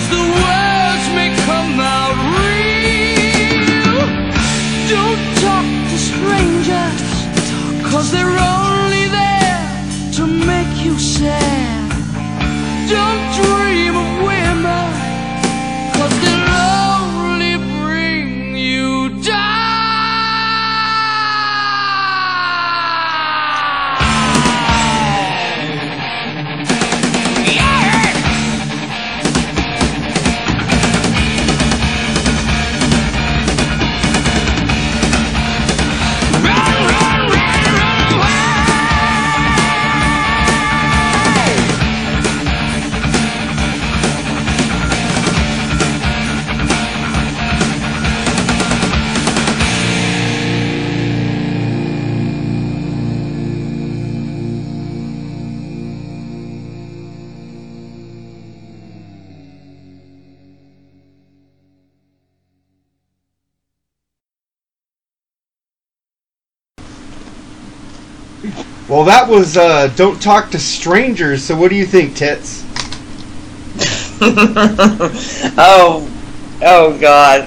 'cause the words may come out real. Don't talk to strangers, 'cause they're only there to make you sad. Don't dream of women, 'cause they'll only bring you down. Well, that was Don't Talk to Strangers, so what do you think, Tits? Oh God.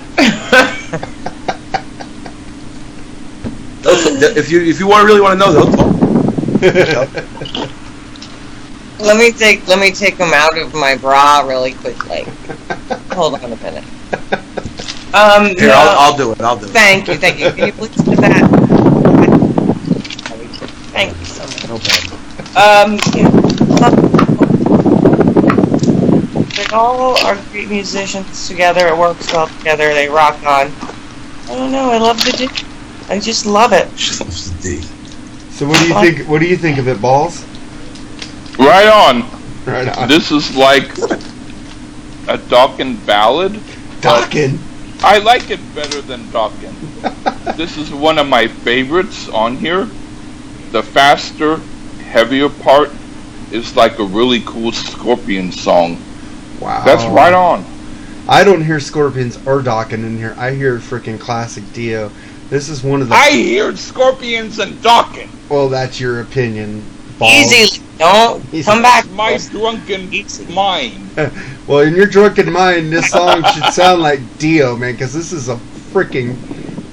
If you really want to know those. Let me take them out of my bra really quickly. Hold on a minute. Here, no. I'll do it. Thank you. Can you please do that? Thank you so much. No problem. They all are great musicians together. It works well together. They rock on. I don't know. I love the D. I just love it. She loves the D. So what do you think? What do you think of it, Balls? Right on. Right on. This is like a Dokken ballad. Dokken. I like it better than Dokken. This is one of my favorites on here. The faster, heavier part is like a really cool Scorpion song. Wow. That's right on. I don't hear Scorpions or Dokken in here. I hear freaking classic Dio. This is one of the... I hear Scorpions and Dokken. Well, that's your opinion, Balls. Easy. Don't come back. My drunken mind. Well, in your drunken mind, this song should sound like Dio, man, because this is a freaking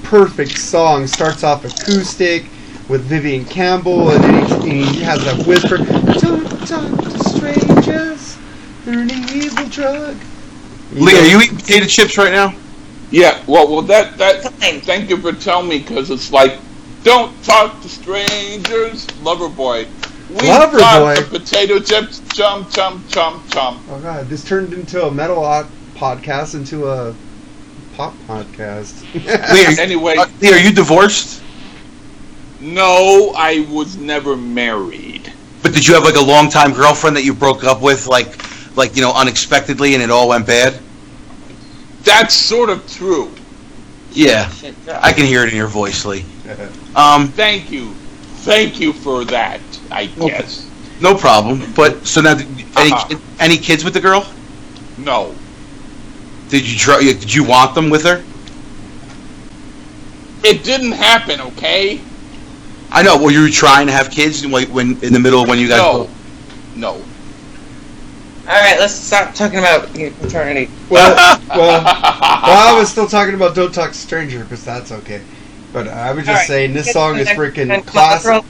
perfect song. Starts off acoustic with Vivian Campbell, and then he has that whisper. Don't talk to strangers. They're an evil drug. Lee, are you eating potato chips right now? Yeah. Well, that. Thank you for telling me, because it's like, don't talk to strangers, Loverboy. We got the potato chips, chum chum chum chum. Oh God, this turned into a metal podcast, into a pop podcast. Lee, anyway, Lee, are you divorced? No, I was never married. But did you have like a long-time girlfriend that you broke up with, like you know, unexpectedly, and it all went bad? That's sort of true. Yeah, I can hear it in your voice, Lee. Thank you for that. I guess. No problem. But so now, any kids with the girl? No. Did you want them with her? It didn't happen. Okay. I know. Well, you were trying to have kids when you guys. No. All right, let's stop talking about paternity. Well, I was still talking about "Don't Talk Stranger" because that's okay. But I was just saying this song is freaking classic.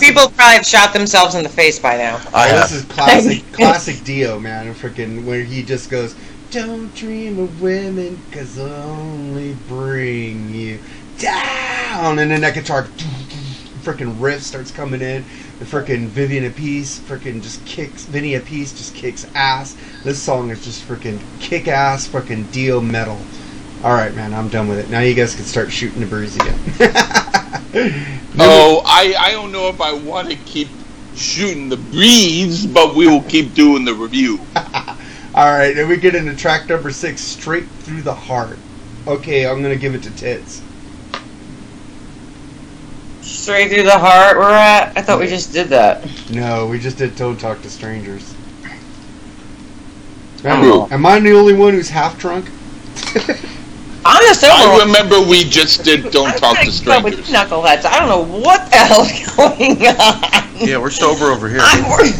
People probably have shot themselves in the face by now. This is classic Dio, man. And freaking where he just goes, "Don't dream of women, 'cause they'll only bring you down," and then that guitar. Freaking riff starts coming in. The freaking Vivian Appice Vinny Appice just kicks ass. This song is just freaking kick ass freaking Dio metal. Alright, man, I'm done with it. Now you guys can start shooting the breeze again. I don't know if I want to keep shooting the breeze, but we will keep doing the review. Alright, then we get into track number 6, Straight Through the Heart. Okay, I'm going to give it to Tits. Straight Through the Heart we're at? I thought we just did that. No, we just did Don't Talk to Strangers. Am I the only one who's half drunk? I remember we just did Don't Talk to Strangers. With knuckleheads. I don't know what the hell's going on. Yeah, we're sober over here.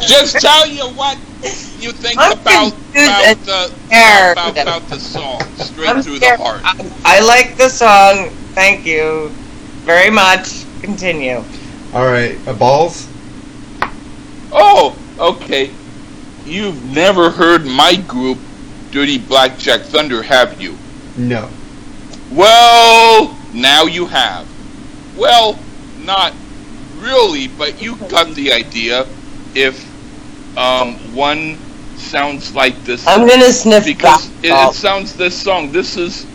Just tell you what, You think about the song, straight through the heart. I like the song. Thank you very much. Continue. All right, balls. Oh, okay. You've never heard my group, Dirty Blackjack Thunder, have you? No. Well, now you have. Well, not really, but you got the idea. If one sounds like this, I'm gonna sniff because it sounds this song. This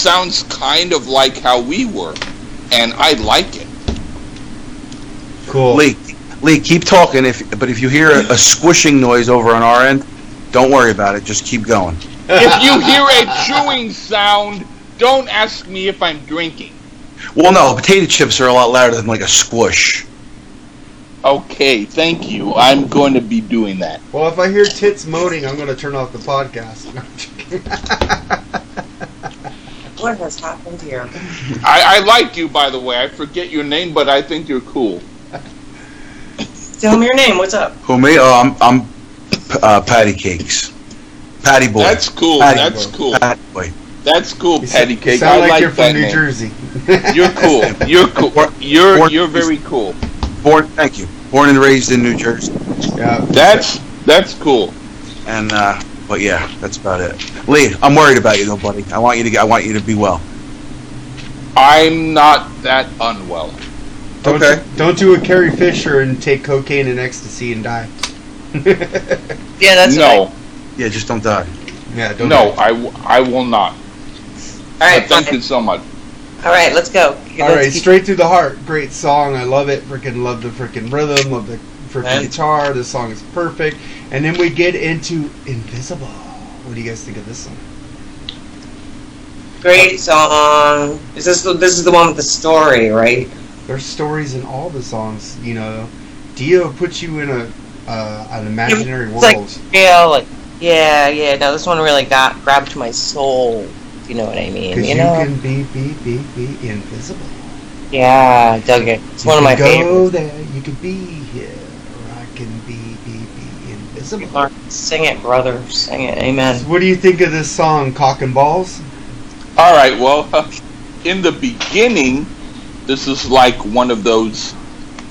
sounds kind of like how we were, and I like it. Cool. Lee, keep talking. But if you hear a squishing noise over on our end, don't worry about it. Just keep going. If you hear a chewing sound, don't ask me if I'm drinking. Well, no, potato chips are a lot louder than like a squish. Okay, thank you. I'm going to be doing that. Well, if I hear tits moaning, I'm going to turn off the podcast. What has happened here? I like you, by the way. I forget your name, but I think you're cool. Tell me your name. What's up? Who, me? Oh, I'm Patty Cakes. Patty Boy. That's cool. Patty Boy. That's cool, Patty Cake. You sound like you're from New Jersey. You're cool. You're cool. You're very cool. Thank you. Born and raised in New Jersey. Yeah. That's cool. And but yeah, that's about it. Lee, I'm worried about you, though, buddy. I want you to be well. I'm not that unwell. Don't do a Carrie Fisher and take cocaine and ecstasy and die. Yeah, that's no. Right. Yeah, just don't die. Yeah, don't. No, die. I will not. All right, thank you so much. All right, let's go. All right, straight through the heart. Great song. I love it. Freaking love the freaking rhythm. Love the freaking guitar. This song is perfect. And then we get into Invisible. What do you guys think of this song? Great song. This is the one with the story, right? There's stories in all the songs. You know, Dio puts you in an imaginary world. No, this one really grabbed my soul. You know what I mean? Because you can be invisible. Yeah, dug it. It's one of my favorites. Go there, you can be here, or I can be invisible. Mark, sing it, brother. Sing it. Amen. So what do you think of this song, Cock and Balls? All right, well, in the beginning, this is like one of those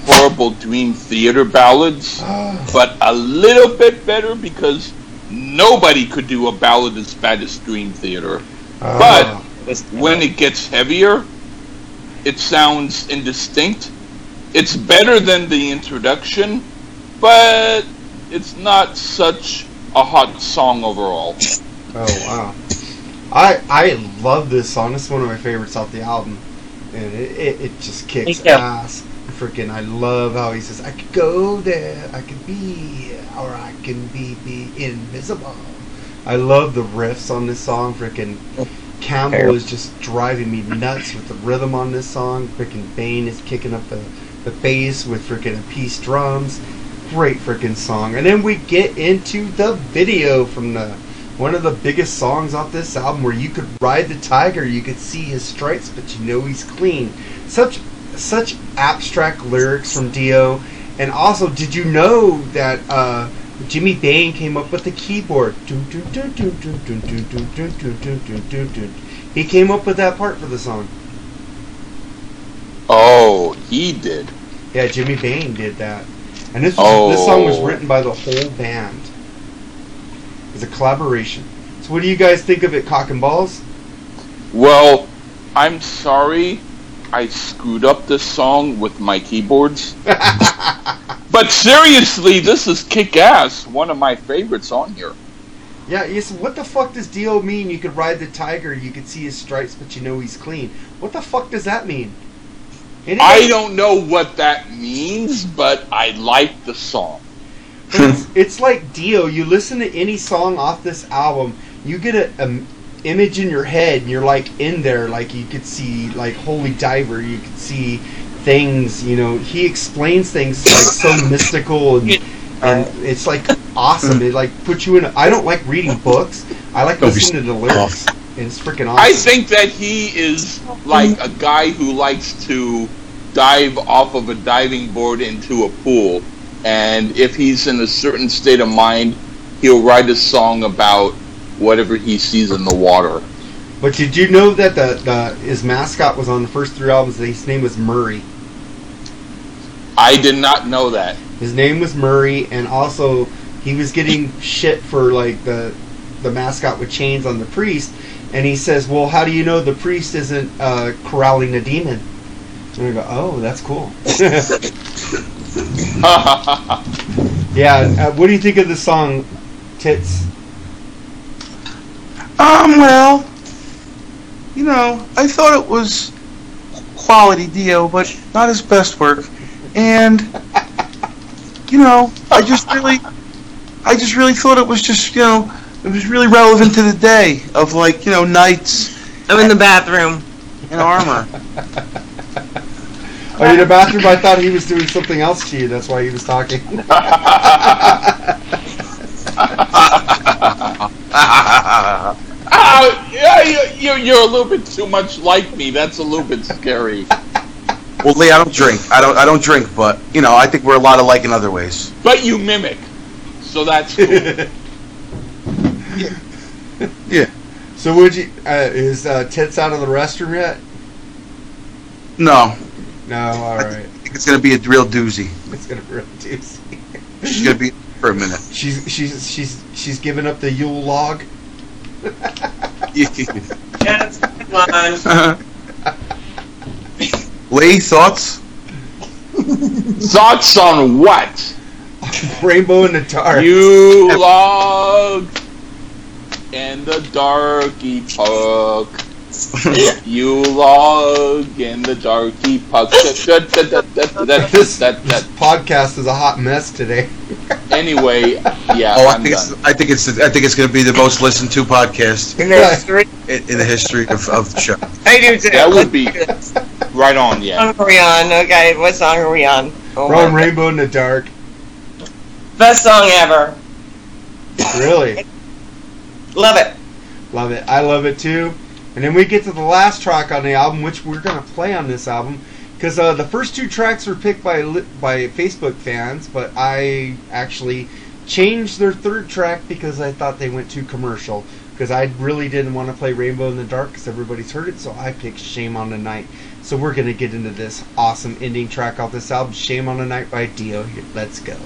horrible dream theater ballads, but a little bit better because nobody could do a ballad as bad as dream theater. But when it gets heavier, it sounds indistinct. It's better than the introduction, but it's not such a hot song overall. Oh, wow. I love this song. It's one of my favorites off the album. And it just kicks ass. Freaking, I love how he says, I could go there, I could be here, or I can be invisible. I love the riffs on this song. Frickin' Campbell is just driving me nuts with the rhythm on this song. Frickin' Bain is kicking up the bass with frickin' Appice drums. Great frickin' song. And then we get into the video from one of the biggest songs off this album, where you could ride the tiger, you could see his stripes, but you know he's clean. Such abstract lyrics from Dio. And also, did you know that Jimmy Bain came up with the keyboard? He came up with that part for the song. Oh, he did. Yeah, Jimmy Bain did that. And this song was written by the whole band. It was a collaboration. So what do you guys think of it, Cock and Balls? Well, I'm sorry I screwed up this song with my keyboards. But seriously, this is kick-ass. One of my favorites on here. Yeah, yes. What the fuck does Dio mean? You could ride the tiger, you could see his stripes, but you know he's clean. What the fuck does that mean? I don't know what that means, but I like the song. It's like Dio. You listen to any song off this album, you get an image in your head, and you're like in there, like you could see, like Holy Diver, you could see things, you know, he explains things like so mystical and it's like awesome. It like puts you in. I don't like reading books. I like listening to the lyrics. And it's freaking awesome. I think that he is like a guy who likes to dive off of a diving board into a pool. And if he's in a certain state of mind, he'll write a song about whatever he sees in the water. But did you know that his mascot was on the first three albums? His name was Murray. I did not know that. His name was Murray, and also he was getting shit for like the mascot with chains on the priest, and he says, "Well, how do you know the priest isn't corralling a demon?" And I go, "Oh, that's cool." Yeah, what do you think of the song, Tits? Well, you know, I thought it was quality Dio, but not his best work. And, you know, I just really thought it was just, you know, it was really relevant to the day of, like, you know, knights. I'm in the bathroom. In armor. Oh, you're in the bathroom? I thought he was doing something else to you. That's why he was talking. Yeah, you're a little bit too much like me. That's a little bit scary. Well, Lee, I don't drink. I don't drink, but you know, I think we're a lot alike in other ways. But you mimic, so that's cool. Yeah. So, would you? Is Tits out of the restroom yet? No. No. All right. I think it's gonna be a real doozy. It's gonna be a real doozy. She's gonna be for a minute. She's giving up the Yule log. Yes, come on. Lee, thoughts? Thoughts on what? Rainbow in the Dark. You log in the darky puck. You log in the darky puck. This podcast is a hot mess today. Anyway, yeah. Oh, I think it's going to be the most listened to podcast in the history of the show. I do too. That would be. Right on, yeah. What song are we on? Okay, what song are we on? Oh, we're on Rainbow in the Dark. Best song ever. Really? Love it. Love it. I love it too. And then we get to the last track on the album, which we're going to play on this album. Because the first two tracks were picked by Facebook fans, but I actually changed their third track because I thought they went too commercial. Because I really didn't want to play Rainbow in the Dark because everybody's heard it, so I picked Shame on the Night. So we're going to get into this awesome ending track off this album, Shame on the Night by Dio. Here, let's go.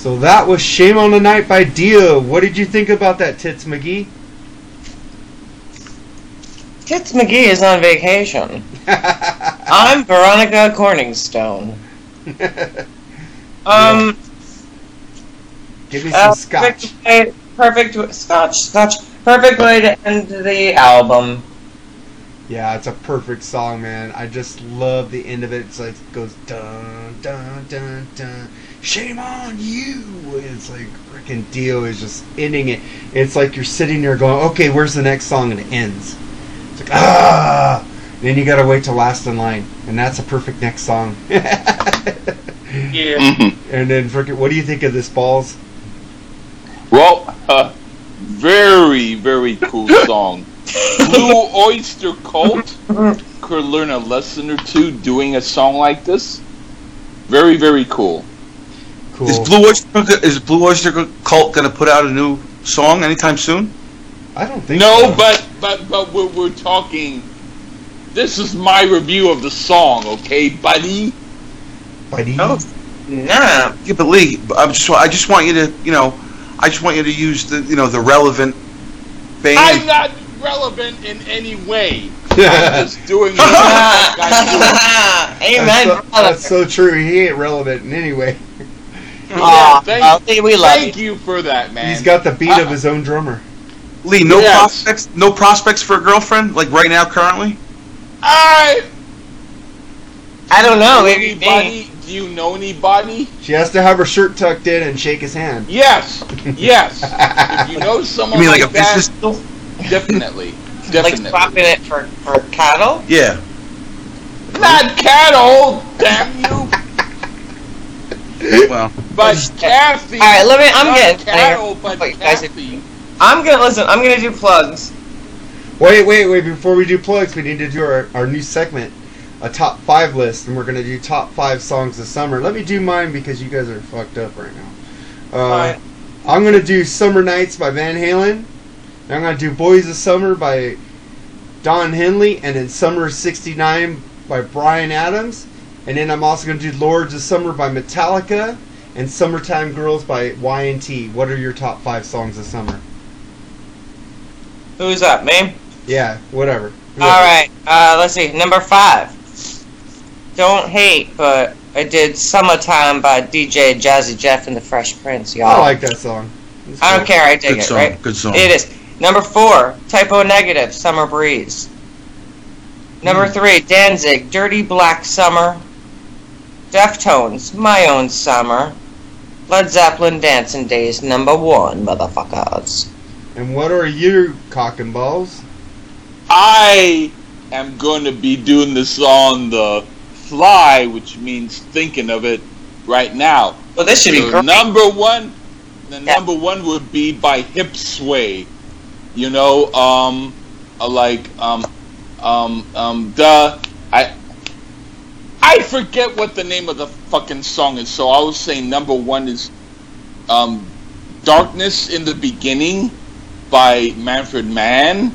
So that was Shame on the Night by Dio. What did you think about that, Tits McGee? Tits McGee is on vacation. I'm Veronica Corningstone. Yeah. Give me some scotch. Perfect scotch. Perfect way to end the album. Yeah, it's a perfect song, man. I just love the end of it. It's like, it goes dun dun dun dun. Shame on you. And it's like freaking Dio is just ending it. It's like you're sitting there going, okay, where's the next song? And it ends. It's like, ah. And then you gotta wait till Last in Line, and that's a perfect next song. Yeah. And then freaking, what do you think of this, Balls? Well, very, very cool song. Blue Oyster Cult could learn a lesson or two doing a song like this. Very, very cool. Cool. Is Blue Oyster Cult going to put out a new song anytime soon? I don't think so. No, but we're talking. This is my review of the song, okay, buddy? No. Nah. Yeah, but Lee, I just want you to, use the, the relevant band. I'm not relevant in any way. I'm just doing what I'm doing. Amen. That's so true. He ain't relevant in any way. Yeah, thank you for that, man. He's got the beat of his own drummer. Lee, prospects? No prospects for a girlfriend? Like right now, currently? I don't know. Do you know anybody? She has to have her shirt tucked in and shake his hand. Yes. If you know someone, you mean like a business deal? Definitely. Like swapping it for cattle? Yeah. Not cattle, damn you. Well, but Kathy. All right, I'm getting cattle, but Kathy. I'm gonna do plugs. Wait! Before we do plugs, we need to do our new segment, a top 5 list, and we're gonna do top 5 songs this summer. Let me do mine because you guys are fucked up right now. All right. I'm gonna do "Summer Nights" by Van Halen. I'm going to do Boys of Summer by Don Henley, and then Summer of 69 by Bryan Adams. And then I'm also going to do Lords of Summer by Metallica and Summertime Girls by Y&T. What are your top 5 songs of summer? Who's up, man? Yeah, whatever. Alright, let's see. Number 5. Don't hate, but I did Summertime by DJ Jazzy Jeff and the Fresh Prince, y'all. I like that song. I don't care, I dig it, right? Good song. It is. Number 4, Typo Negative, Summer Breeze. Number 3, Danzig, Dirty Black Summer. Deftones, My Own Summer. Led Zeppelin, Dancing Days, number 1, motherfuckers. And what are you, cock and balls? I am going to be doing this on the fly, which means thinking of it right now. Well, this should be great. Number one would be by Hip Sway. I forget what the name of the fucking song is, so I would say number 1 is Darkness in the Beginning by Manfred Mann,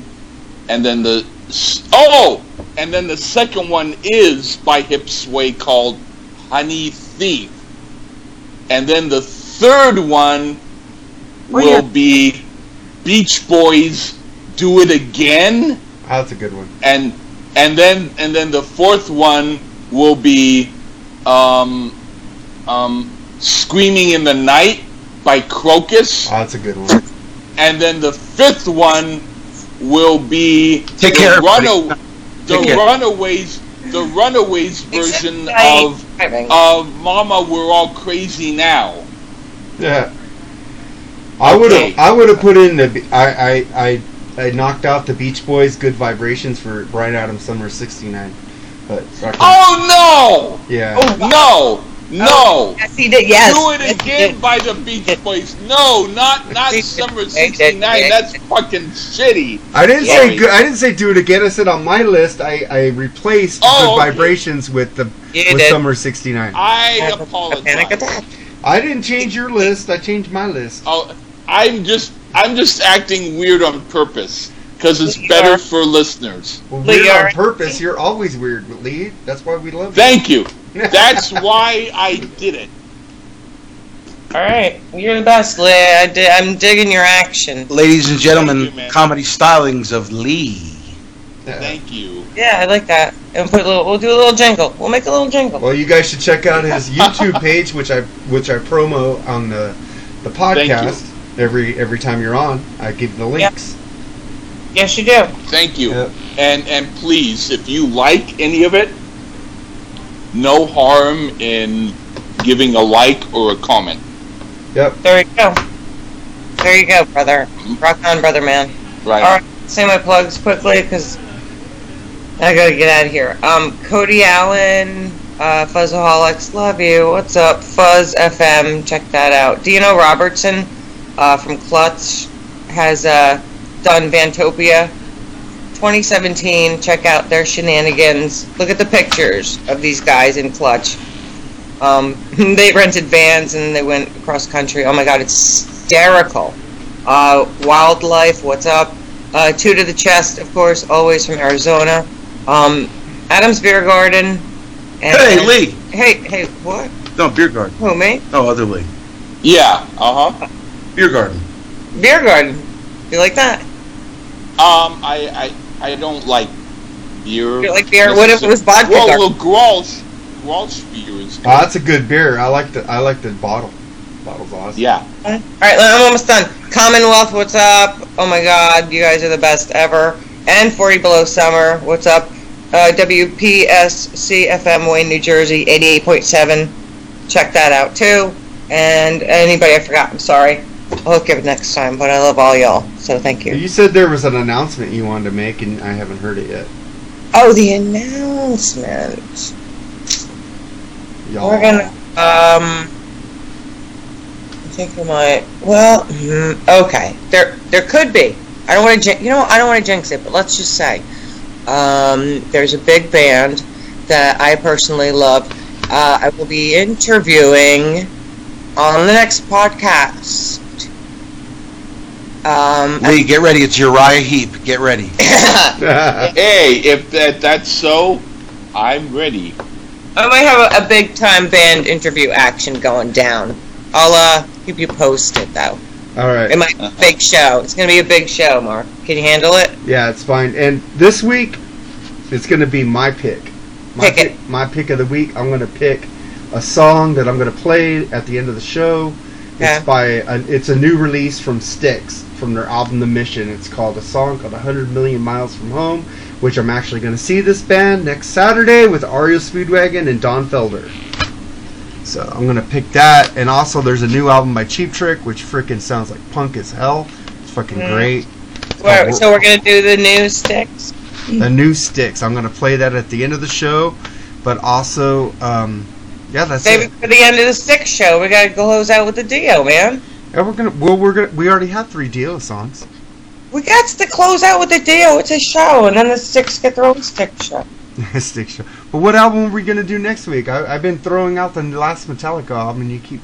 and then the second one is by Hip Sway called Honey Thief, and then the third one will be Beach Boys, Do It Again. Oh, that's a good one. And then the fourth one will be Screaming in the Night by Krokus. Oh, that's a good one. And then the fifth one will be the Runaways version of Mama We're All Crazy Now. Yeah. I would have put in the I knocked out the Beach Boys' Good Vibrations for Bryan Adams Summer '69, but oh no! Yeah. Oh, wow. No! Oh, yes, he did. Yes. Do It Again by the Beach Boys. No, not Summer '69. That's fucking shitty. I didn't say Do It Again. I said on my list I replaced Good Vibrations with Summer '69. I apologize. I didn't change your list. I changed my list. Oh, I'm just acting weird on purpose because it's better for listeners. Well, weird on purpose. You're always weird, Lee. That's why we love you. Thank you. That's why I did it. Alright, you're the best, Lee. I'm digging your action. Ladies and gentlemen, you, comedy stylings of Lee. Thank you. Yeah, I like that. And put a little, we'll do a little jingle. We'll make a little jingle. Well, you guys should check out his YouTube page, which I promo on the podcast every time you're on. I give the links. Yep. Yes, you do. Thank you. Yep. And please, if you like any of it, no harm in giving a like or a comment. Yep. There you go. There you go, brother. Rock on, brother man. Right. All right. Say my plugs quickly because I gotta get out of here. Cody Allen, Fuzzaholics, love you. What's up, Fuzz FM? Check that out. Dino Robertson from Klutz has done Vantopia 2017. Check out their shenanigans. Look at the pictures of these guys in Klutz. They rented vans and they went across country. Oh my God, it's hysterical. Wildlife, what's up? Two to the chest, of course, always from Arizona. Adam's Beer Garden. And hey, Lee. Hey, what? No, Beer Garden. Who, me? No, other Lee. Yeah, uh-huh. Beer Garden. Beer Garden. You like that? I don't like beer. You like beer? What if it was vodka? Well, Grolsch beer is good. Oh, that's a good beer. I like the bottle. Bottle's awesome. Yeah. All right, I'm almost done. Commonwealth, what's up? Oh my God, you guys are the best ever. And 40 Below Summer, what's up? WPSC FM Wayne, New Jersey, 88.7. Check that out too. And anybody I forgot, I'm sorry. I'll hook you up next time, but I love all y'all, so thank you. You said there was an announcement you wanted to make, and I haven't heard it yet. Oh, the announcement. Y'all. We're gonna I think I might. Well, okay. There could be. I don't want to. You know, I don't want to jinx it, but let's just say there's a big band that I personally love. I will be interviewing on the next podcast. Lee, get ready. It's Uriah Heep. Get ready. Hey, if that's so, I'm ready. I might have a big time band interview action going down. I'll keep you posted, though. All right. It might be a big show. It's going to be a big show, Mark. Can you handle it? Yeah, it's fine. And this week, it's going to be my pick. My pick of the week. I'm going to pick a song that I'm going to play at the end of the show. Okay. It's a new release from Styx, from their album The Mission. It's called a song called 100 Million Miles From Home, which I'm actually going to see this band next Saturday with Ario Speedwagon and Don Felder. So I'm going to pick that. And also there's a new album by Cheap Trick, which freaking sounds like punk as hell. It's fucking great. So we're going to do the new Styx? The new Styx. I'm going to play that at the end of the show. But also, that's it. Save it for the end of the Styx show. We got to close out with the Dio, man. And we already have 3 Dio songs. We got to close out with the Dio. It's a show. And then the Styx get their own Styx show. Stick show. But what album are we going to do next week? I've been throwing out the last Metallica album, and you keep...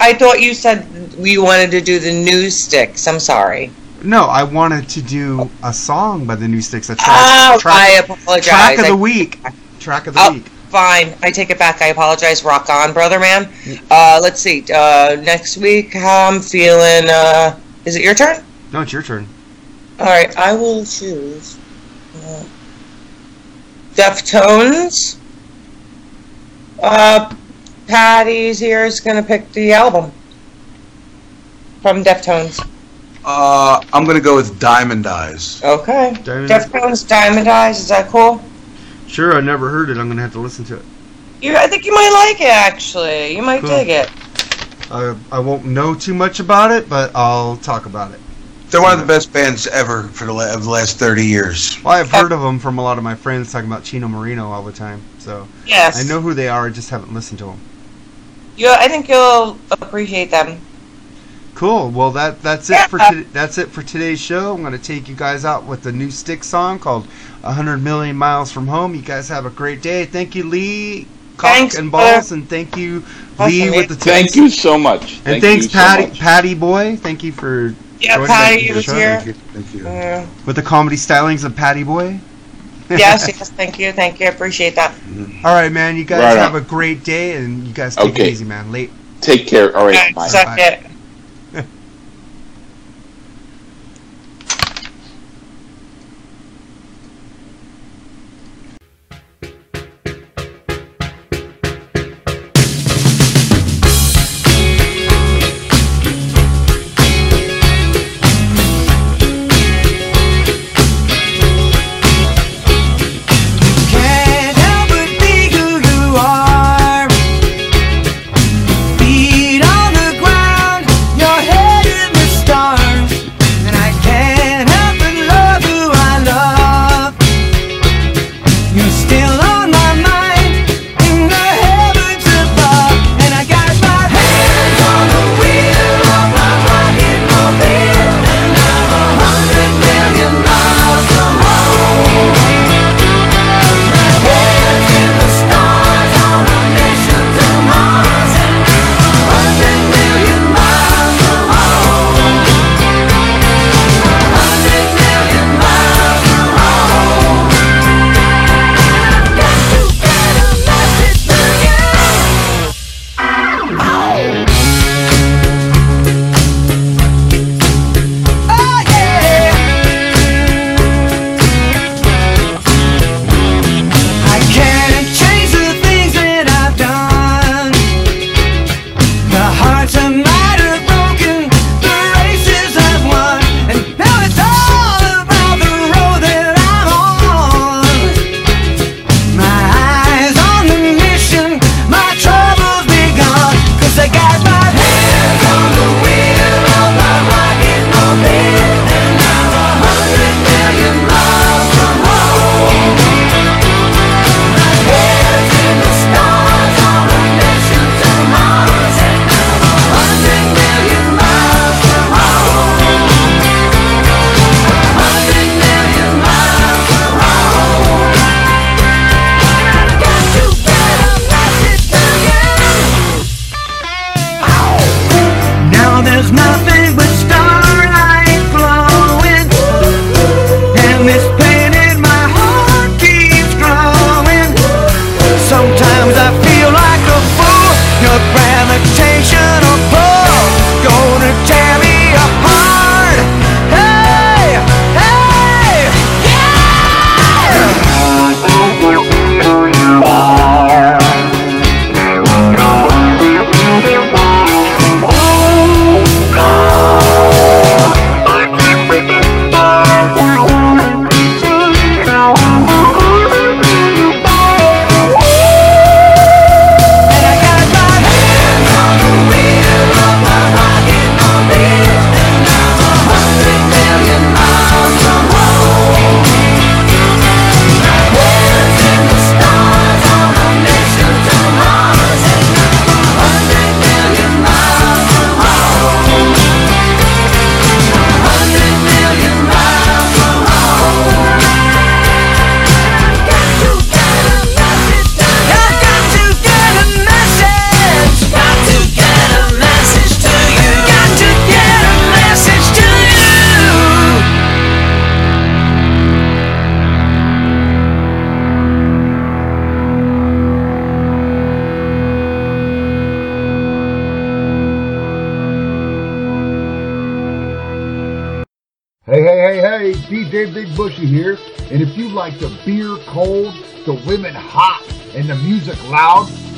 I thought you said we wanted to do the new Styx. I'm sorry. No, I wanted to do a song by the new Styx. I apologize. Track of the week. Track of the week. Fine. I take it back. I apologize. Rock on, brother man. Let's see. Next week, how I'm feeling... is it your turn? No, it's your turn. All right. I will choose... Deftones. Patty's here is going to pick the album from Deftones. I'm going to go with Diamond Eyes. Okay. Deftones, Diamond Eyes. Is that cool? Sure. I never heard it. I'm going to have to listen to it. I think you might like it, actually. You might dig it. I won't know too much about it, but I'll talk about it. They're one of the best bands ever for the last 30 years. Well, I've heard of them from a lot of my friends talking about Chino Moreno all the time. So yes. I know who they are, I just haven't listened to them. Yeah, I think you'll appreciate them. Cool. Well, that's it for today's show. I'm going to take you guys out with the new Styx song called 100 Million Miles From Home. You guys have a great day. Thank you, Lee. Thanks, and balls, and thank you, Lee, with the thank you so much. And thanks, Patty Boy. Thank you for... Yeah, Patty was here. Thank you. With the comedy stylings of Patty Boy. Yes, thank you. I appreciate that. All right, man, you guys have a great day, and you guys take it easy, man. Late. Take care. All right. Bye. Suck it.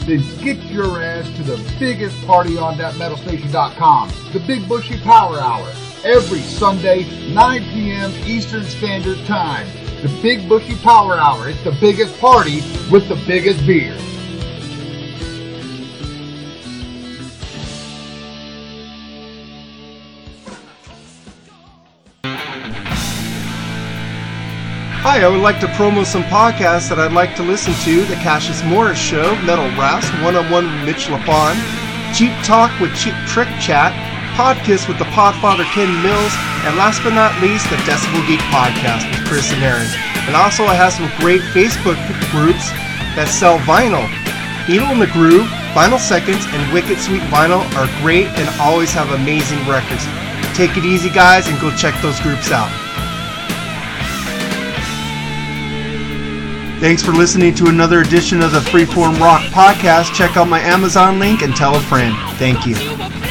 Then get your ass to the biggest party on thatmetalstation.com, the Big Bushy Power Hour, every Sunday, 9 p.m. Eastern Standard Time. The Big Bushy Power Hour, it's the biggest party with the biggest beer. Hi, I would like to promo some podcasts that I'd like to listen to. The Cassius Morris Show, Metal Rasp, One-on-One with Mitch LaFon, Cheap Talk with Cheap Trick Chat, Podkiss with the Podfather Ken Mills, and last but not least, the Decibel Geek Podcast with Chris and Aaron. And also I have some great Facebook groups that sell vinyl. Needle in the Groove, Vinyl Seconds, and Wicked Sweet Vinyl are great and always have amazing records. Take it easy, guys, and go check those groups out. Thanks for listening to another edition of the Freeform Rock Podcast. Check out my Amazon link and tell a friend. Thank you.